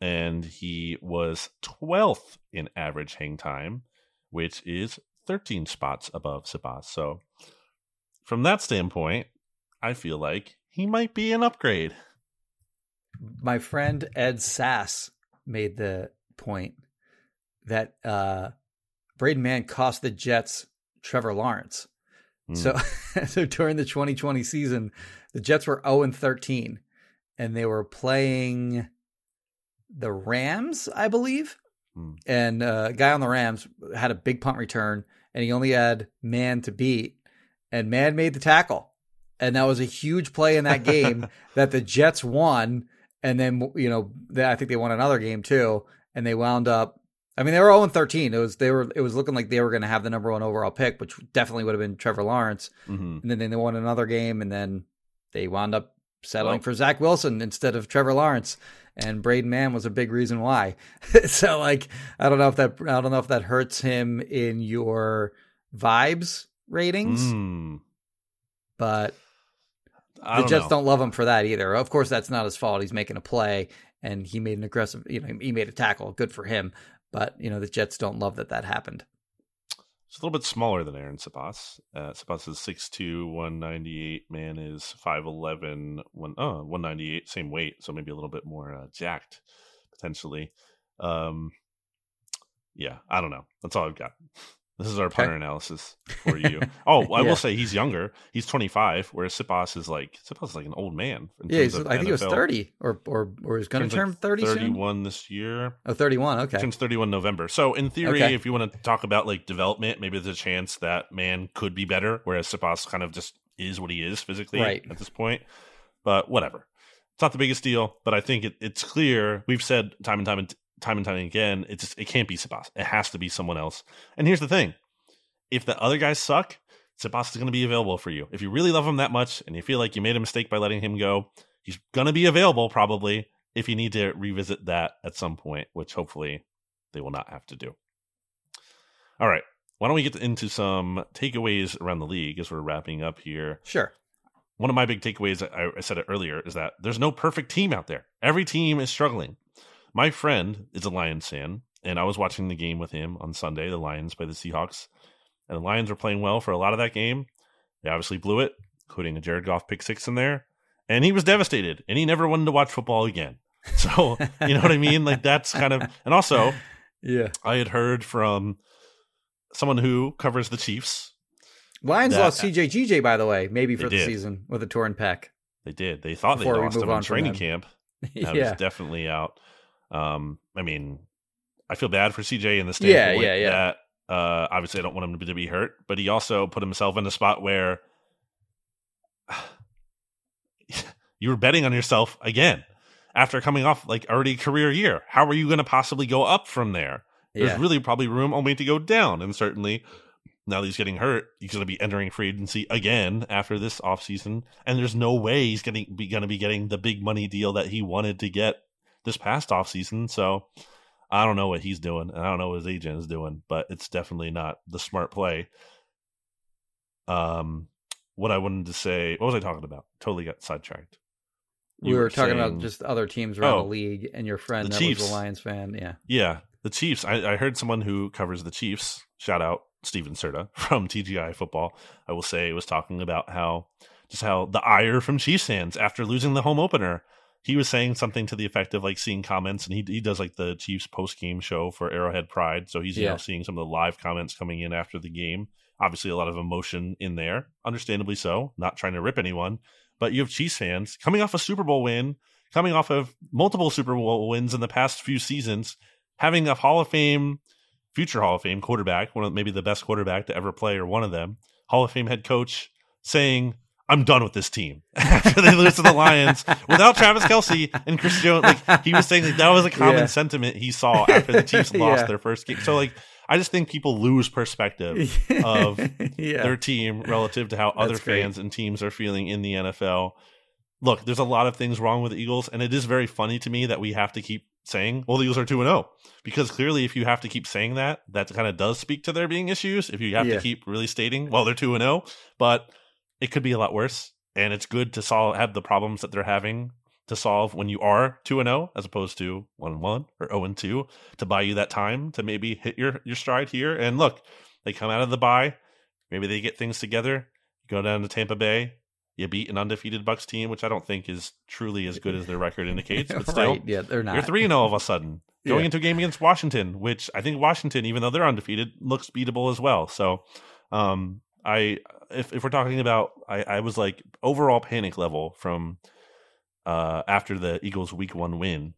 and he was twelfth in average hang time, which is thirteen spots above Siposs. So from that standpoint, I feel like he might be an upgrade. My friend Ed Sass made the point that uh, Braden Mann cost the Jets Trevor Lawrence. Mm. So, so during the twenty twenty season, the Jets were oh and thirteen, and they were playing the Rams, I believe. Mm. And uh, a guy on the Rams had a big punt return, and he only had Mann to beat, and Mann made the tackle. And that was a huge play in that game that the Jets won. And then, you know, they, I think they won another game too, and they wound up. I mean, they were oh and thirteen. It was they were it was looking like they were going to have the number one overall pick, which definitely would have been Trevor Lawrence. Mm-hmm. And then, then they won another game, and then they wound up settling well, for Zach Wilson instead of Trevor Lawrence. And Braden Mann was a big reason why. So, like, I don't know if that I don't know if that hurts him in your vibes ratings, mm. but the Jets know. don't love him for that either. Of course, that's not his fault. He's making a play, and he made an aggressive. You know, he made a tackle. Good for him. But, you know, the Jets don't love that that happened. It's a little bit smaller than Aaron Siposs. Uh, Siposs is six two, one ninety-eight. Man is five eleven, one, oh, one ninety-eight, same weight. So maybe a little bit more uh, jacked, potentially. Um, yeah, I don't know. That's all I've got. This is our punter okay. analysis for you. Oh, I yeah. will say he's younger. He's twenty-five, whereas Siposs is like Siposs is like an old man. Yeah, he's, I think he was thirty or or or is going to turn like thirty soon. thirty-one this year. Oh, thirty-one, okay. Turns thirty-one November. So in theory, okay. if you want to talk about like development, maybe there's a chance that man could be better, whereas Siposs kind of just is what he is physically right. at this point. But whatever. It's not the biggest deal, but I think it, it's clear. We've said time and time and Time and time again, it just it can't be Siposs. It has to be someone else. And here's the thing: if the other guys suck, Siposs is going to be available for you. If you really love him that much and you feel like you made a mistake by letting him go, he's going to be available probably if you need to revisit that at some point, which hopefully they will not have to do. All right, why don't we get into some takeaways around the league as we're wrapping up here? Sure. One of my big takeaways, I, I said it earlier, is that there's no perfect team out there. Every team is struggling. My friend is a Lions fan, and I was watching the game with him on Sunday, the Lions play the Seahawks, and the Lions were playing well for a lot of that game. They obviously blew it, including a Jared Goff pick six in there, and he was devastated, and he never wanted to watch football again. So, you know what I mean? Like, that's kind of... And also, yeah, I had heard from someone who covers the Chiefs. Lions that, lost C J G J, by the way, maybe for the did. season with a torn pec. They did. They thought Before they lost him in training camp. That yeah. was definitely out. Um, I mean, I feel bad for C J in the standpoint yeah, yeah, yeah. that uh, obviously I don't want him to be hurt, but he also put himself in a spot where you were betting on yourself again after coming off like already career year. How are you going to possibly go up from there? There's yeah. really probably room only to go down. And certainly now that he's getting hurt, he's going to be entering free agency again after this offseason. And there's no way he's going to be going to be getting the big money deal that he wanted to get this past offseason. So I don't know what he's doing. And I don't know what his agent is doing, but it's definitely not the smart play. Um, what I wanted to say, what was I talking about? Totally got sidetracked. You we were, were talking saying, about just other teams around oh, the league and your friend that Chiefs. was a Lions fan. Yeah. Yeah. The Chiefs. I, I heard someone who covers the Chiefs, shout out Steven Serta from T G I Football, I will say, was talking about how just how the ire from Chiefs fans after losing the home opener. He was saying something to the effect of like seeing comments, and he he does like the Chiefs post game show for Arrowhead Pride, so he's you yeah. know seeing some of the live comments coming in after the game. Obviously, a lot of emotion in there, understandably so. Not trying to rip anyone, but you have Chiefs fans coming off a Super Bowl win, coming off of multiple Super Bowl wins in the past few seasons, having a Hall of Fame, future Hall of Fame quarterback, one of maybe the best quarterback to ever play, or one of them, Hall of Fame head coach, saying, "I'm done with this team." After they lose to the Lions without Travis Kelce and Chris Jones, like he was saying, like, that was a common yeah. sentiment he saw after the Chiefs lost yeah. their first game. So, like, I just think people lose perspective of yeah. their team relative to how That's other great. fans and teams are feeling in the N F L. Look, there's a lot of things wrong with the Eagles, and it is very funny to me that we have to keep saying, well, the Eagles are two and oh, because clearly if you have to keep saying that, that kind of does speak to there being issues. If you have yeah. to keep really stating, well, they're two and oh, but it could be a lot worse, and it's good to solve have the problems that they're having to solve when you are two and oh as opposed to one and one or oh and two to buy you that time to maybe hit your, your stride here. And look, they come out of the bye, maybe they get things together, go down to Tampa Bay, you beat an undefeated Bucs team, which I don't think is truly as good as their record indicates, but still, right. yeah, they're not. You're three and oh all of a sudden, going yeah. into a game against Washington, which I think Washington, even though they're undefeated, looks beatable as well. So, um, I if, if we're talking about, I, I was like overall panic level from uh, after the Eagles week one win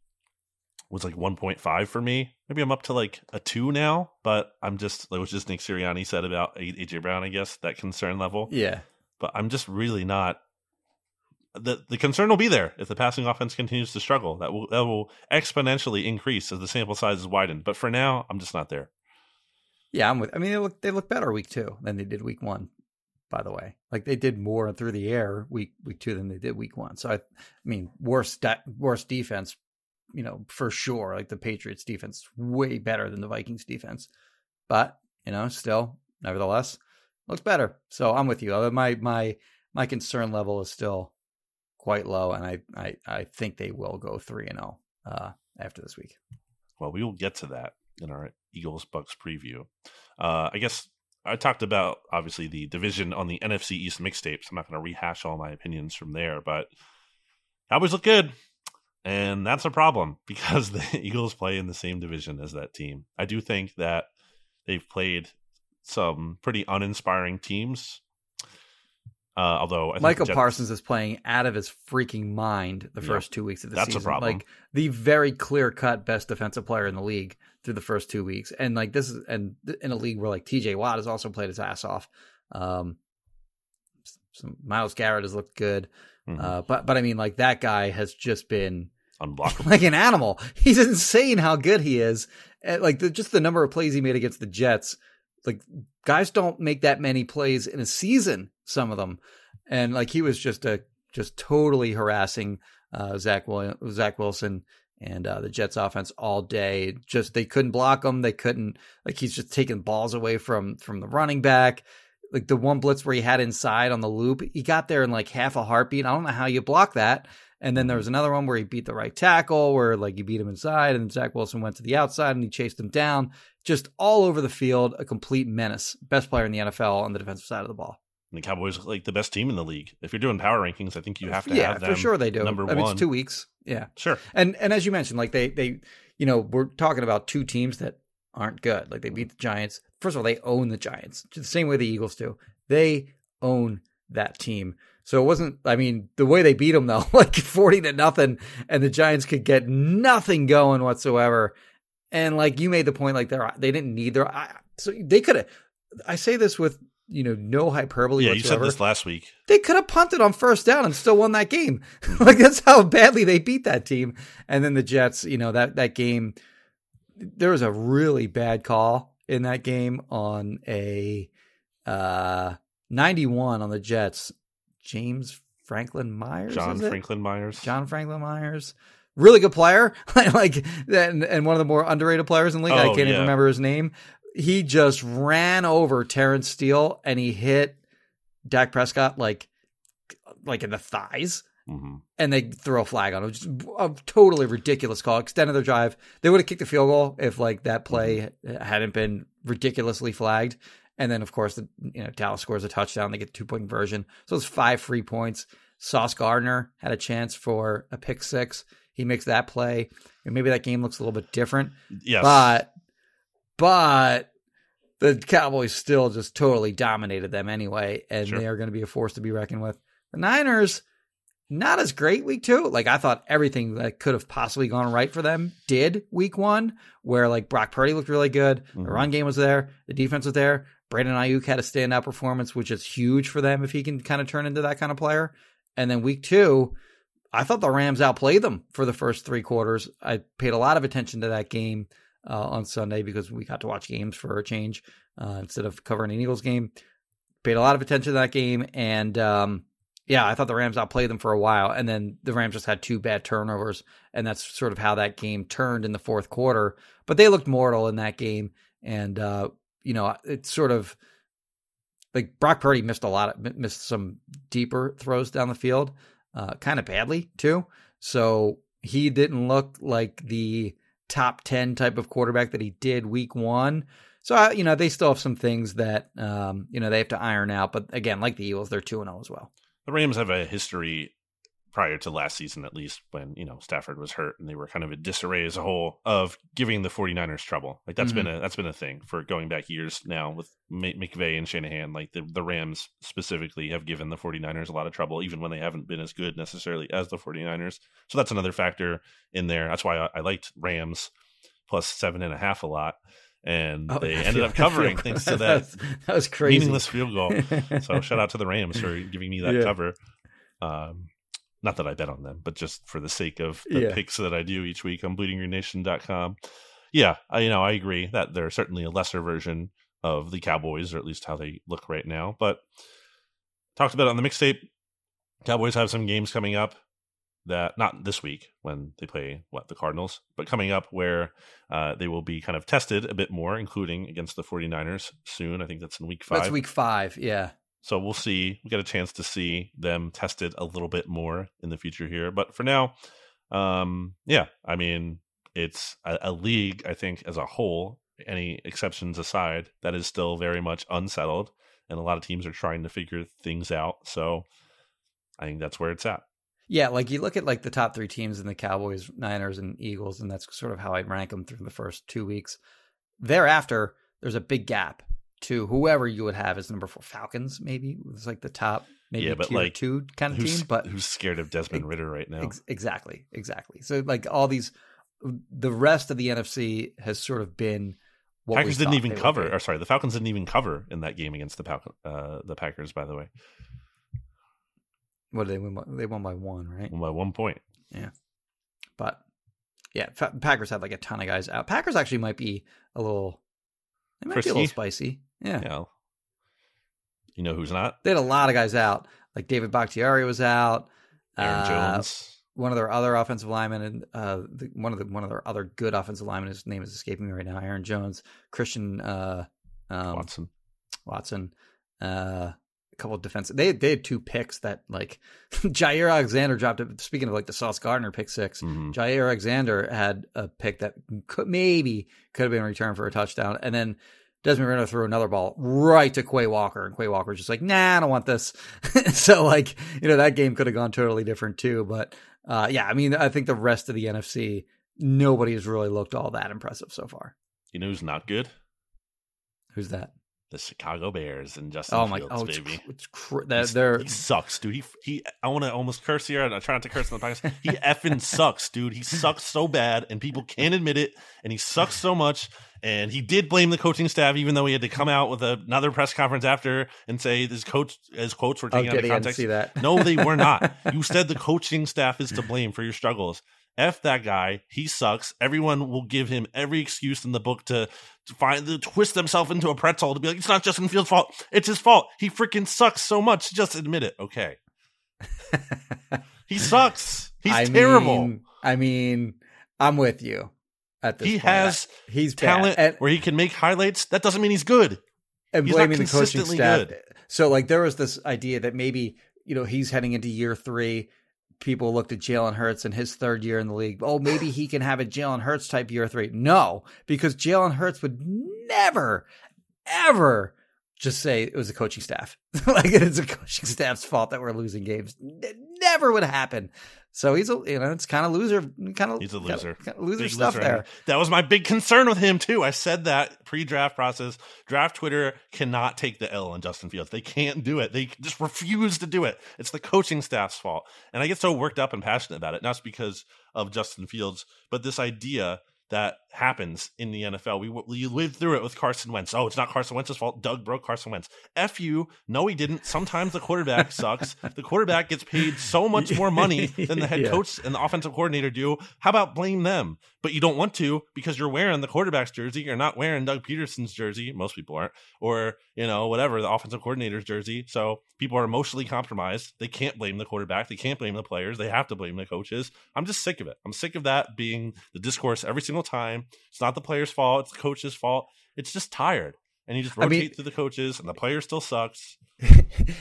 was like one point five for me. Maybe I'm up to like a two now, but I'm just, it was just Nick Sirianni said about A J. Brown, I guess, that concern level. Yeah. But I'm just really not, the the concern will be there if the passing offense continues to struggle. That will, that will exponentially increase as the sample size is widened. But for now, I'm just not there. Yeah, I'm with. I mean, they look they look better week two than they did week one. By the way, like they did more through the air week week two than they did week one. So I, I mean, worse de- worse defense, you know, for sure. Like the Patriots defense is way better than the Vikings defense, but you know, still, nevertheless, looks better. So I'm with you. My my my concern level is still quite low, and I I, I think they will go three and zero uh, after this week. Well, we will get to that in our Eagles Bucks preview. Uh, I guess I talked about obviously the division on the N F C East mixtapes. I'm not going to rehash all my opinions from there, but Cowboys look good, and that's a problem because the Eagles play in the same division as that team. I do think that they've played some pretty uninspiring teams. Uh, although I think Michael Jets- Parsons is playing out of his freaking mind the first yeah, two weeks of the that's season. That's a problem. Like the very clear cut best defensive player in the league through the first two weeks. And like this is, and in a league where like T J Watt has also played his ass off. Um, some Myles Garrett has looked good. Mm-hmm. Uh, but, but I mean like that guy has just been unblockable, like an animal. He's insane how good he is. And like the, just the number of plays he made against the Jets. Like guys don't make that many plays in a season, some of them. And like, he was just a, just totally harassing uh, Zach William, Zach Wilson and uh, the Jets offense all day. Just, they couldn't block him. They couldn't like, he's just taking balls away from, from the running back. Like the one blitz where he had inside on the loop, he got there in like half a heartbeat. I don't know how you block that. And then there was another one where he beat the right tackle where like he beat him inside and Zach Wilson went to the outside and he chased him down. Just all over the field, a complete menace. Best player in the N F L on the defensive side of the ball. And the Cowboys are like the best team in the league. If you're doing power rankings, I think you have to yeah, have them. Yeah, for sure they do. Number I one. Mean, it's two weeks. Yeah. Sure. And and as you mentioned, like they, they, you know, we're talking about two teams that aren't good. Like they beat the Giants. First of all, they own the Giants. The same way the Eagles do. They own that team. So it wasn't, I mean, the way they beat them though, like forty to nothing, and the Giants could get nothing going whatsoever. And like you made the point, like they're they didn't need their I, so they could have. I say this with you know no hyperbole. Yeah, whatsoever. You said this last week. They could have punted on first down and still won that game. Like that's how badly they beat that team. And then the Jets, you know that that game, there was a really bad call in that game on a uh, ninety-one on the Jets. James Franklin Myers, John Franklin Myers, John Franklin Myers. Really good player, like and, and one of the more underrated players in the league. Oh, I can't yeah. even remember his name. He just ran over Terrence Steele and he hit Dak Prescott like, like in the thighs, mm-hmm. and they throw a flag on him. Just a totally ridiculous call. Extended their drive. They would have kicked the field goal if like that play hadn't been ridiculously flagged. And then of course, the, you know Dallas scores a touchdown. They get two point conversion. So it's five free points. Sauce Gardner had a chance for a pick six. He makes that play, and maybe that game looks a little bit different. Yes, but but the Cowboys still just totally dominated them anyway, and sure. they are going to be a force to be reckoned with. The Niners, not as great week two. Like I thought, everything that could have possibly gone right for them did week one, where like Brock Purdy looked really good, mm-hmm. the run game was there, the defense was there. Brandon Ayuk had a standout performance, which is huge for them if he can kind of turn into that kind of player. And then week two. I thought the Rams outplayed them for the first three quarters. I paid a lot of attention to that game uh, on Sunday because we got to watch games for a change uh, instead of covering an Eagles game. Paid a lot of attention to that game. And um, yeah, I thought the Rams outplayed them for a while. And then the Rams just had two bad turnovers. And that's sort of how that game turned in the fourth quarter. But they looked mortal in that game. And, uh, you know, it's sort of like Brock Purdy missed a lot, of, missed some deeper throws down the field. Uh, kind of badly too. So he didn't look like the top ten type of quarterback that he did week one. So, uh, you know, they still have some things that, um, you know, they have to iron out, but again, like the Eagles, they're two and oh as well. The Rams have a history prior to last season, at least when, you know, Stafford was hurt and they were kind of a disarray as a whole of giving the 49ers trouble. Like that's mm-hmm. been a, that's been a thing for going back years now with McVay and Shanahan. Like the, the Rams specifically have given the 49ers a lot of trouble, even when they haven't been as good necessarily as the 49ers. So that's another factor in there. That's why I, I liked Rams plus seven and a half a lot. And oh, they ended feel, up covering thanks to that. That was, that was crazy. Meaningless field goal. So shout out to the Rams for giving me that yeah. cover. Um, Not that I bet on them, but just for the sake of the yeah. picks that I do each week on bleeding green nation dot com. Yeah, I, you know, I agree that they're certainly a lesser version of the Cowboys, or at least how they look right now. But talked about it on the mixtape. Cowboys have some games coming up that, not this week when they play, what, the Cardinals, but coming up where uh, they will be kind of tested a bit more, including against the 49ers soon. I think that's in week five. That's week five, yeah. So we'll see. We got a chance to see them tested a little bit more in the future here. But for now, um, yeah, I mean, it's a, a league, I think, as a whole, any exceptions aside, that is still very much unsettled. And a lot of teams are trying to figure things out. So I think that's where it's at. Yeah, like you look at like the top three teams in the Cowboys, Niners, and Eagles, and that's sort of how I rank them through the first two weeks. Thereafter, there's a big gap to whoever you would have as number four. Falcons, maybe. It's like the top, maybe yeah, but tier like, two kind of team. But who's scared of Desmond Ridder right now? Ex- exactly, exactly. So like all these, the rest of the N F C has sort of been what Packers we didn't even cover. Or sorry, the Falcons didn't even cover in that game against the Pal- uh, the Packers. By the way, what did they win? By? They won by one, right? Won by one point. Yeah, but yeah, Fa- Packers had like a ton of guys out. Packers actually might be a little. They might Frisky. Be a little spicy. Yeah. yeah. You know who's not? They had a lot of guys out. Like David Bakhtiari was out. Aaron uh, Jones. One of their other offensive linemen, and uh, the, one of the one of their other good offensive linemen, his name is escaping me right now. Aaron Jones, Christian uh, um, Watson, Watson, uh, a couple of defensive. They they had two picks that like Jair Alexander dropped. It. Speaking of like the Sauce Gardner pick six, mm-hmm. Jair Alexander had a pick that could maybe could have been returned for a touchdown, and then. Desmond Ridder threw another ball right to Quay Walker, and Quay Walker was just like, nah, I don't want this. So, like, you know, that game could have gone totally different too. But, uh, yeah, I mean, I think the rest of the N F C, nobody has really looked all that impressive so far. You know who's not good? Who's that? the Chicago Bears and Justin oh my, Fields, oh, baby. It's, it's cr- that, they're, he sucks, dude. He, he I want to almost curse here. I try not to curse in the podcast. He effing sucks, dude. He sucks so bad, and people can't admit it, and he sucks so much. And he did blame the coaching staff, even though he had to come out with another press conference after and say his coach, his quotes were taken oh, out of context. See that. No, they were not. You said the coaching staff is to blame for your struggles. F that guy. He sucks. Everyone will give him every excuse in the book to, to find to twist themselves into a pretzel to be like, it's not Justin Fields' fault. It's his fault. He freaking sucks so much. Just admit it. Okay. He sucks. He's I terrible. Mean, I mean, I'm with you. At this he point. has he's talent and, where he can make highlights. That doesn't mean he's good. And he's blaming not consistently the coaching staff. Good. So, like, there was this idea that maybe, you know, he's heading into year three. People looked at Jalen Hurts in his third year in the league. Oh, maybe he can have a Jalen Hurts type year three. No, because Jalen Hurts would never, ever just say it was the coaching staff. Like, it's the coaching staff's fault that we're losing games. It never would happen. So he's a, you know, it's kind of loser, kind of he's a loser, kind of loser big stuff loser. There. That was my big concern with him too. I said that pre-draft process, draft Twitter cannot take the L on Justin Fields. They can't do it. They just refuse to do it. It's the coaching staff's fault. And I get so worked up and passionate about it. Not just because of Justin Fields, but this idea that happens in the N F L. We, we lived through it with Carson Wentz. Oh, it's not Carson Wentz's fault. Doug broke Carson Wentz. F you. No, he didn't. Sometimes the quarterback sucks. The quarterback gets paid so much more money than the head yeah. coach and the offensive coordinator do. How about blame them? But you don't want to because you're wearing the quarterback's jersey. You're not wearing Doug Peterson's jersey. Most people aren't. Or, you know, whatever, the offensive coordinator's jersey. So people are emotionally compromised. They can't blame the quarterback. They can't blame the players. They have to blame the coaches. I'm just sick of it. I'm sick of that being the discourse every single time. It's not the player's fault. It's the coach's fault. It's just tired. And you just rotate I mean, through the coaches, and the player still sucks.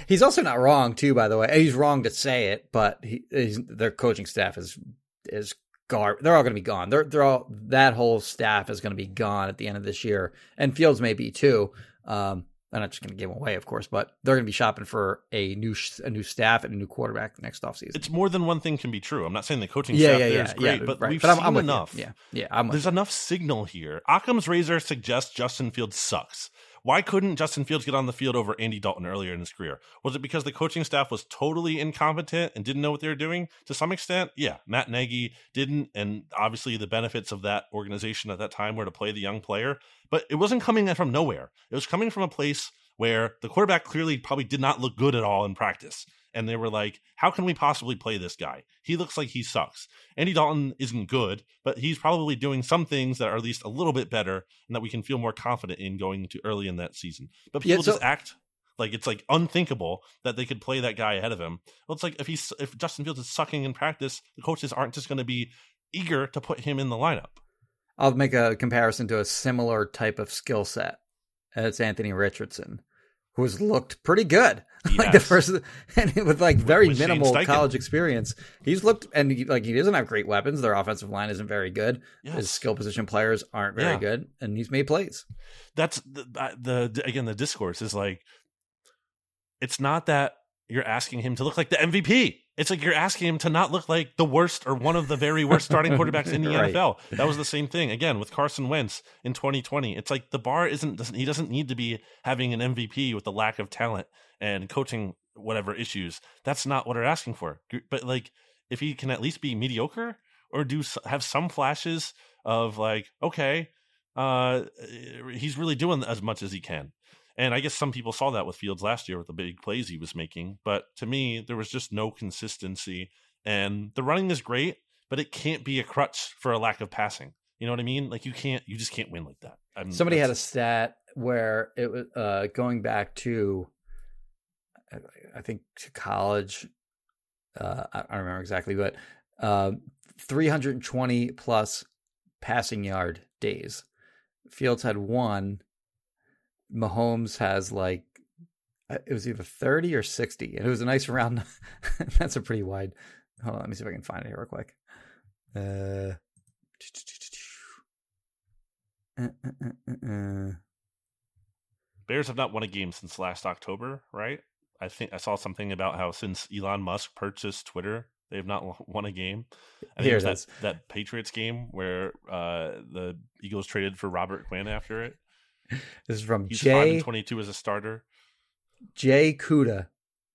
He's also not wrong, too, by the way. He's wrong to say it, but he, he's, their coaching staff is is gar. They're all going to be gone. They're they're all that whole staff is going to be gone at the end of this year, and Fields may be too. Um, I'm not just going to give them away, of course, but they're going to be shopping for a new a new staff and a new quarterback next offseason. It's more than one thing can be true. I'm not saying the coaching yeah, staff yeah, there yeah, is great, yeah, but right. we've but I'm, seen I'm enough. Yeah, yeah, I'm There's enough signal here. Occam's razor suggests Justin Fields sucks. Why couldn't Justin Fields get on the field over Andy Dalton earlier in his career? Was it because the coaching staff was totally incompetent and didn't know what they were doing? To some extent, yeah, Matt Nagy didn't, and obviously the benefits of that organization at that time were to play the young player, but it wasn't coming from nowhere. It was coming from a place where the quarterback clearly probably did not look good at all in practice. And they were like, how can we possibly play this guy? He looks like he sucks. Andy Dalton isn't good, but he's probably doing some things that are at least a little bit better and that we can feel more confident in going to early in that season. But people yeah, so- just act like it's like unthinkable that they could play that guy ahead of him. Well, it's like if he's if Justin Fields is sucking in practice, the coaches aren't just going to be eager to put him in the lineup. I'll make a comparison to a similar type of skill set. It's Anthony Richardson, who's looked pretty good, yes. like the first, and with like very with minimal college experience, he's looked and he, like he doesn't have great weapons. Their offensive line isn't very good. Yes. His skill position players aren't very yeah. good, and he's made plays. That's the, the, the again the discourse is like, it's not that you're asking him to look like the M V P. It's like you're asking him to not look like the worst or one of the very worst starting quarterbacks in the right. N F L. That was the same thing again with Carson Wentz in twenty twenty. It's like the bar isn't doesn't he doesn't need to be having an M V P with the lack of talent and coaching whatever issues. That's not what they're asking for. But like if he can at least be mediocre or do have some flashes of like okay, uh, he's really doing as much as he can. And I guess some people saw that with Fields last year with the big plays he was making. But to me, there was just no consistency. And the running is great, but it can't be a crutch for a lack of passing. You know what I mean? Like you can't, you just can't win like that. I mean, somebody had a stat where it was uh, going back to, I think to college. Uh, I don't remember exactly, but uh, three hundred twenty plus passing yard days. Fields had one. Mahomes has like it was either thirty or sixty, and it was a nice round. That's a pretty wide. Hold on, let me see if I can find it here real quick. Uh, uh, uh, uh, uh. Bears have not won a game since last October, right? I think I saw something about how since Elon Musk purchased Twitter, they have not won a game. I think it was that, that Patriots game where uh, the Eagles traded for Robert Quinn after it. This is from He's Jay twenty-two as a starter. Jay Kuda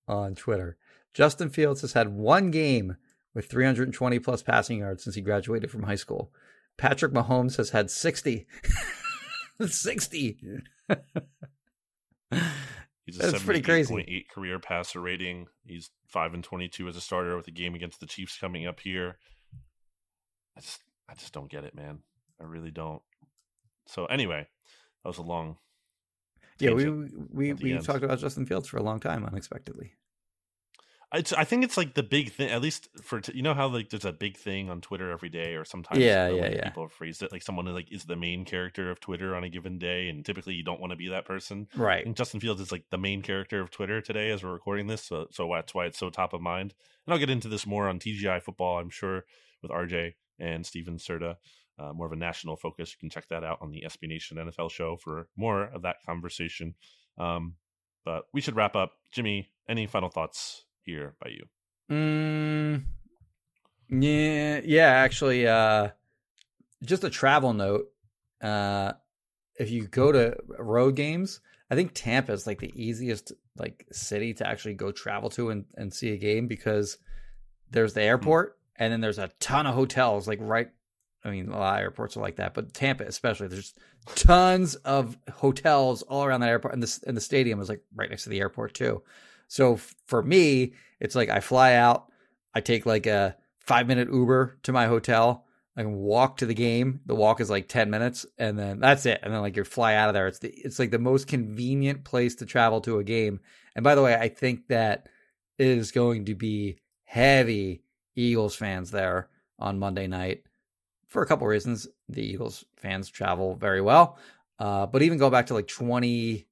on Twitter. Justin Fields has had one game with three hundred twenty plus passing yards since he graduated from high school. Patrick Mahomes has had sixty. sixty. He's a That's pretty crazy. seventy-eight point eight career passer rating. He's five and twenty-two as a starter with a game against the Chiefs coming up here. I just, I just don't get it, man. I really don't. So anyway, that was a long. Yeah, we we we end. talked about Justin Fields for a long time, unexpectedly. It's, I think it's like the big thing, at least for, you know how like there's a big thing on Twitter every day, or sometimes yeah, you know, yeah, like, yeah. people have phrased it like someone who like is the main character of Twitter on a given day, and typically you don't want to be that person, right? And Justin Fields is like the main character of Twitter today as we're recording this, so so that's why it's so top of mind. And I'll get into this more on T G I Football, I'm sure, with R J and Steven Serta. Uh, more of a national focus. You can check that out on the S B Nation N F L show for more of that conversation. Um, but we should wrap up. Jimmy, any final thoughts here by you? Mm, yeah, yeah. Actually, uh, just a travel note. Uh, if you go to road games, I think Tampa is like the easiest like city to actually go travel to and, and see a game, because there's the airport, mm-hmm. and then there's a ton of hotels like right. I mean, a lot of airports are like that, but Tampa especially, there's tons of hotels all around that airport, and the, and the stadium is like right next to the airport too. So f- for me, it's like I fly out, I take like a five minute Uber to my hotel, I can walk to the game. The walk is like ten minutes, and then that's it. And then like you fly out of there. It's the, it's like the most convenient place to travel to a game. And by the way, I think that is going to be heavy Eagles fans there on Monday night. For a couple of reasons, the Eagles fans travel very well. Uh, but even go back to like twenty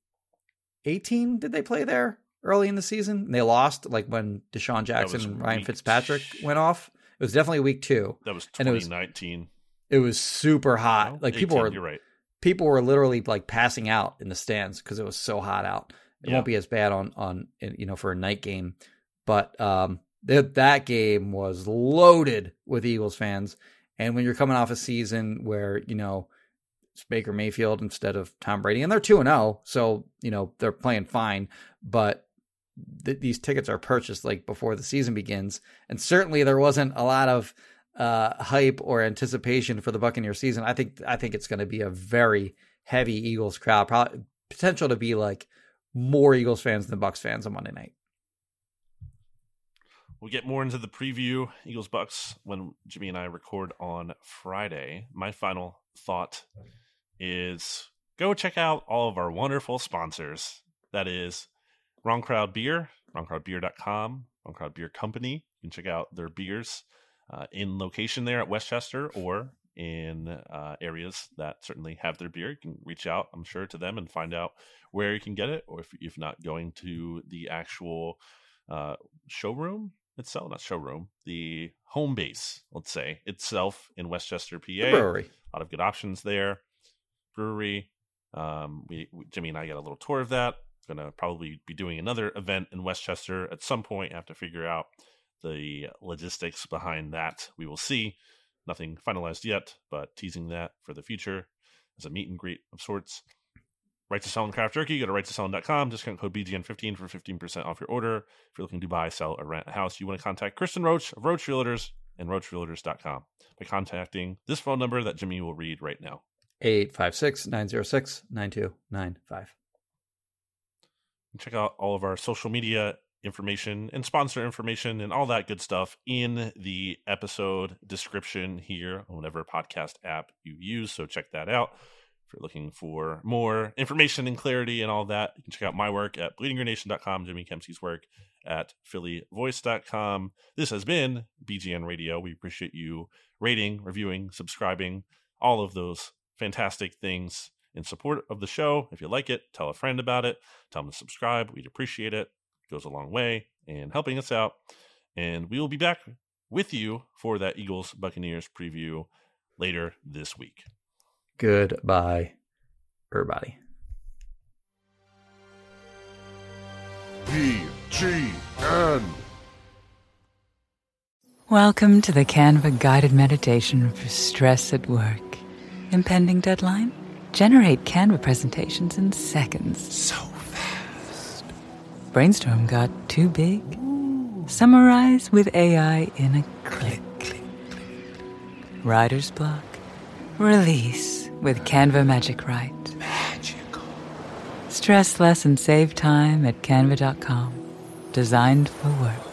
eighteen, did they play there early in the season? And they lost, like when Deshaun Jackson and Ryan Fitzpatrick t- went off. It was definitely week two. That was twenty nineteen. And it, was, it was super hot. No, like eighteen, people were, you're right. People were literally like passing out in the stands because it was so hot out. It yeah. won't be as bad on on you know for a night game, but um, th- that game was loaded with Eagles fans. And when you're coming off a season where, you know, it's Baker Mayfield instead of Tom Brady, and they're two and oh, so, you know, they're playing fine, but th- these tickets are purchased like before the season begins. And certainly there wasn't a lot of uh, hype or anticipation for the Buccaneer season. I think I think it's going to be a very heavy Eagles crowd, probably, potential to be like more Eagles fans than Bucs fans on Monday night. We'll get more into the preview, Eagles Bucks, when Jimmy and I record on Friday. My final thought is go check out all of our wonderful sponsors. That is Wrong Crowd Beer, wrong crowd beer dot com, Wrong Crowd Beer Company. You can check out their beers uh, in location there at Westchester, or in uh, areas that certainly have their beer. You can reach out, I'm sure, to them and find out where you can get it, or if, if not going to the actual uh, showroom. Itself, not showroom, the home base, let's say, itself in Westchester, P A. The brewery. A lot of good options there. Brewery. Um, we, we Jimmy and I got a little tour of that. Gonna probably be doing another event in Westchester at some point. I have to figure out the logistics behind that. We will see. Nothing finalized yet, but teasing that for the future as a meet and greet of sorts. Righteous Felon Craft Jerky, go to righteous felon dot com, discount code B G N fifteen for fifteen percent off your order. If you're looking to buy, sell, or rent a house, you want to contact Kristen Roach of Roach Realtors and roach realtors dot com by contacting this phone number that Jimmy will read right now. eight five six, nine zero six, nine two nine five. Check out all of our social media information and sponsor information and all that good stuff in the episode description here on whatever podcast app you use, so check that out. If you're looking for more information and clarity and all that, you can check out my work at bleeding green nation dot com, Jimmy Kempski's work at philly voice dot com. This has been B G N Radio. We appreciate you rating, reviewing, subscribing, all of those fantastic things in support of the show. If you like it, tell a friend about it. Tell them to subscribe. We'd appreciate it. It goes a long way in helping us out. And we will be back with you for that Eagles Buccaneers preview later this week. Goodbye, everybody. B G N. Welcome to the Canva guided meditation for stress at work. Impending deadline? Generate Canva presentations in seconds. So fast. Brainstorm got too big. Ooh. Summarize with A I in a click. click, click, click. Writer's block. Release with Canva Magic Write. Magical. Stress less and save time at canva dot com. Designed for work.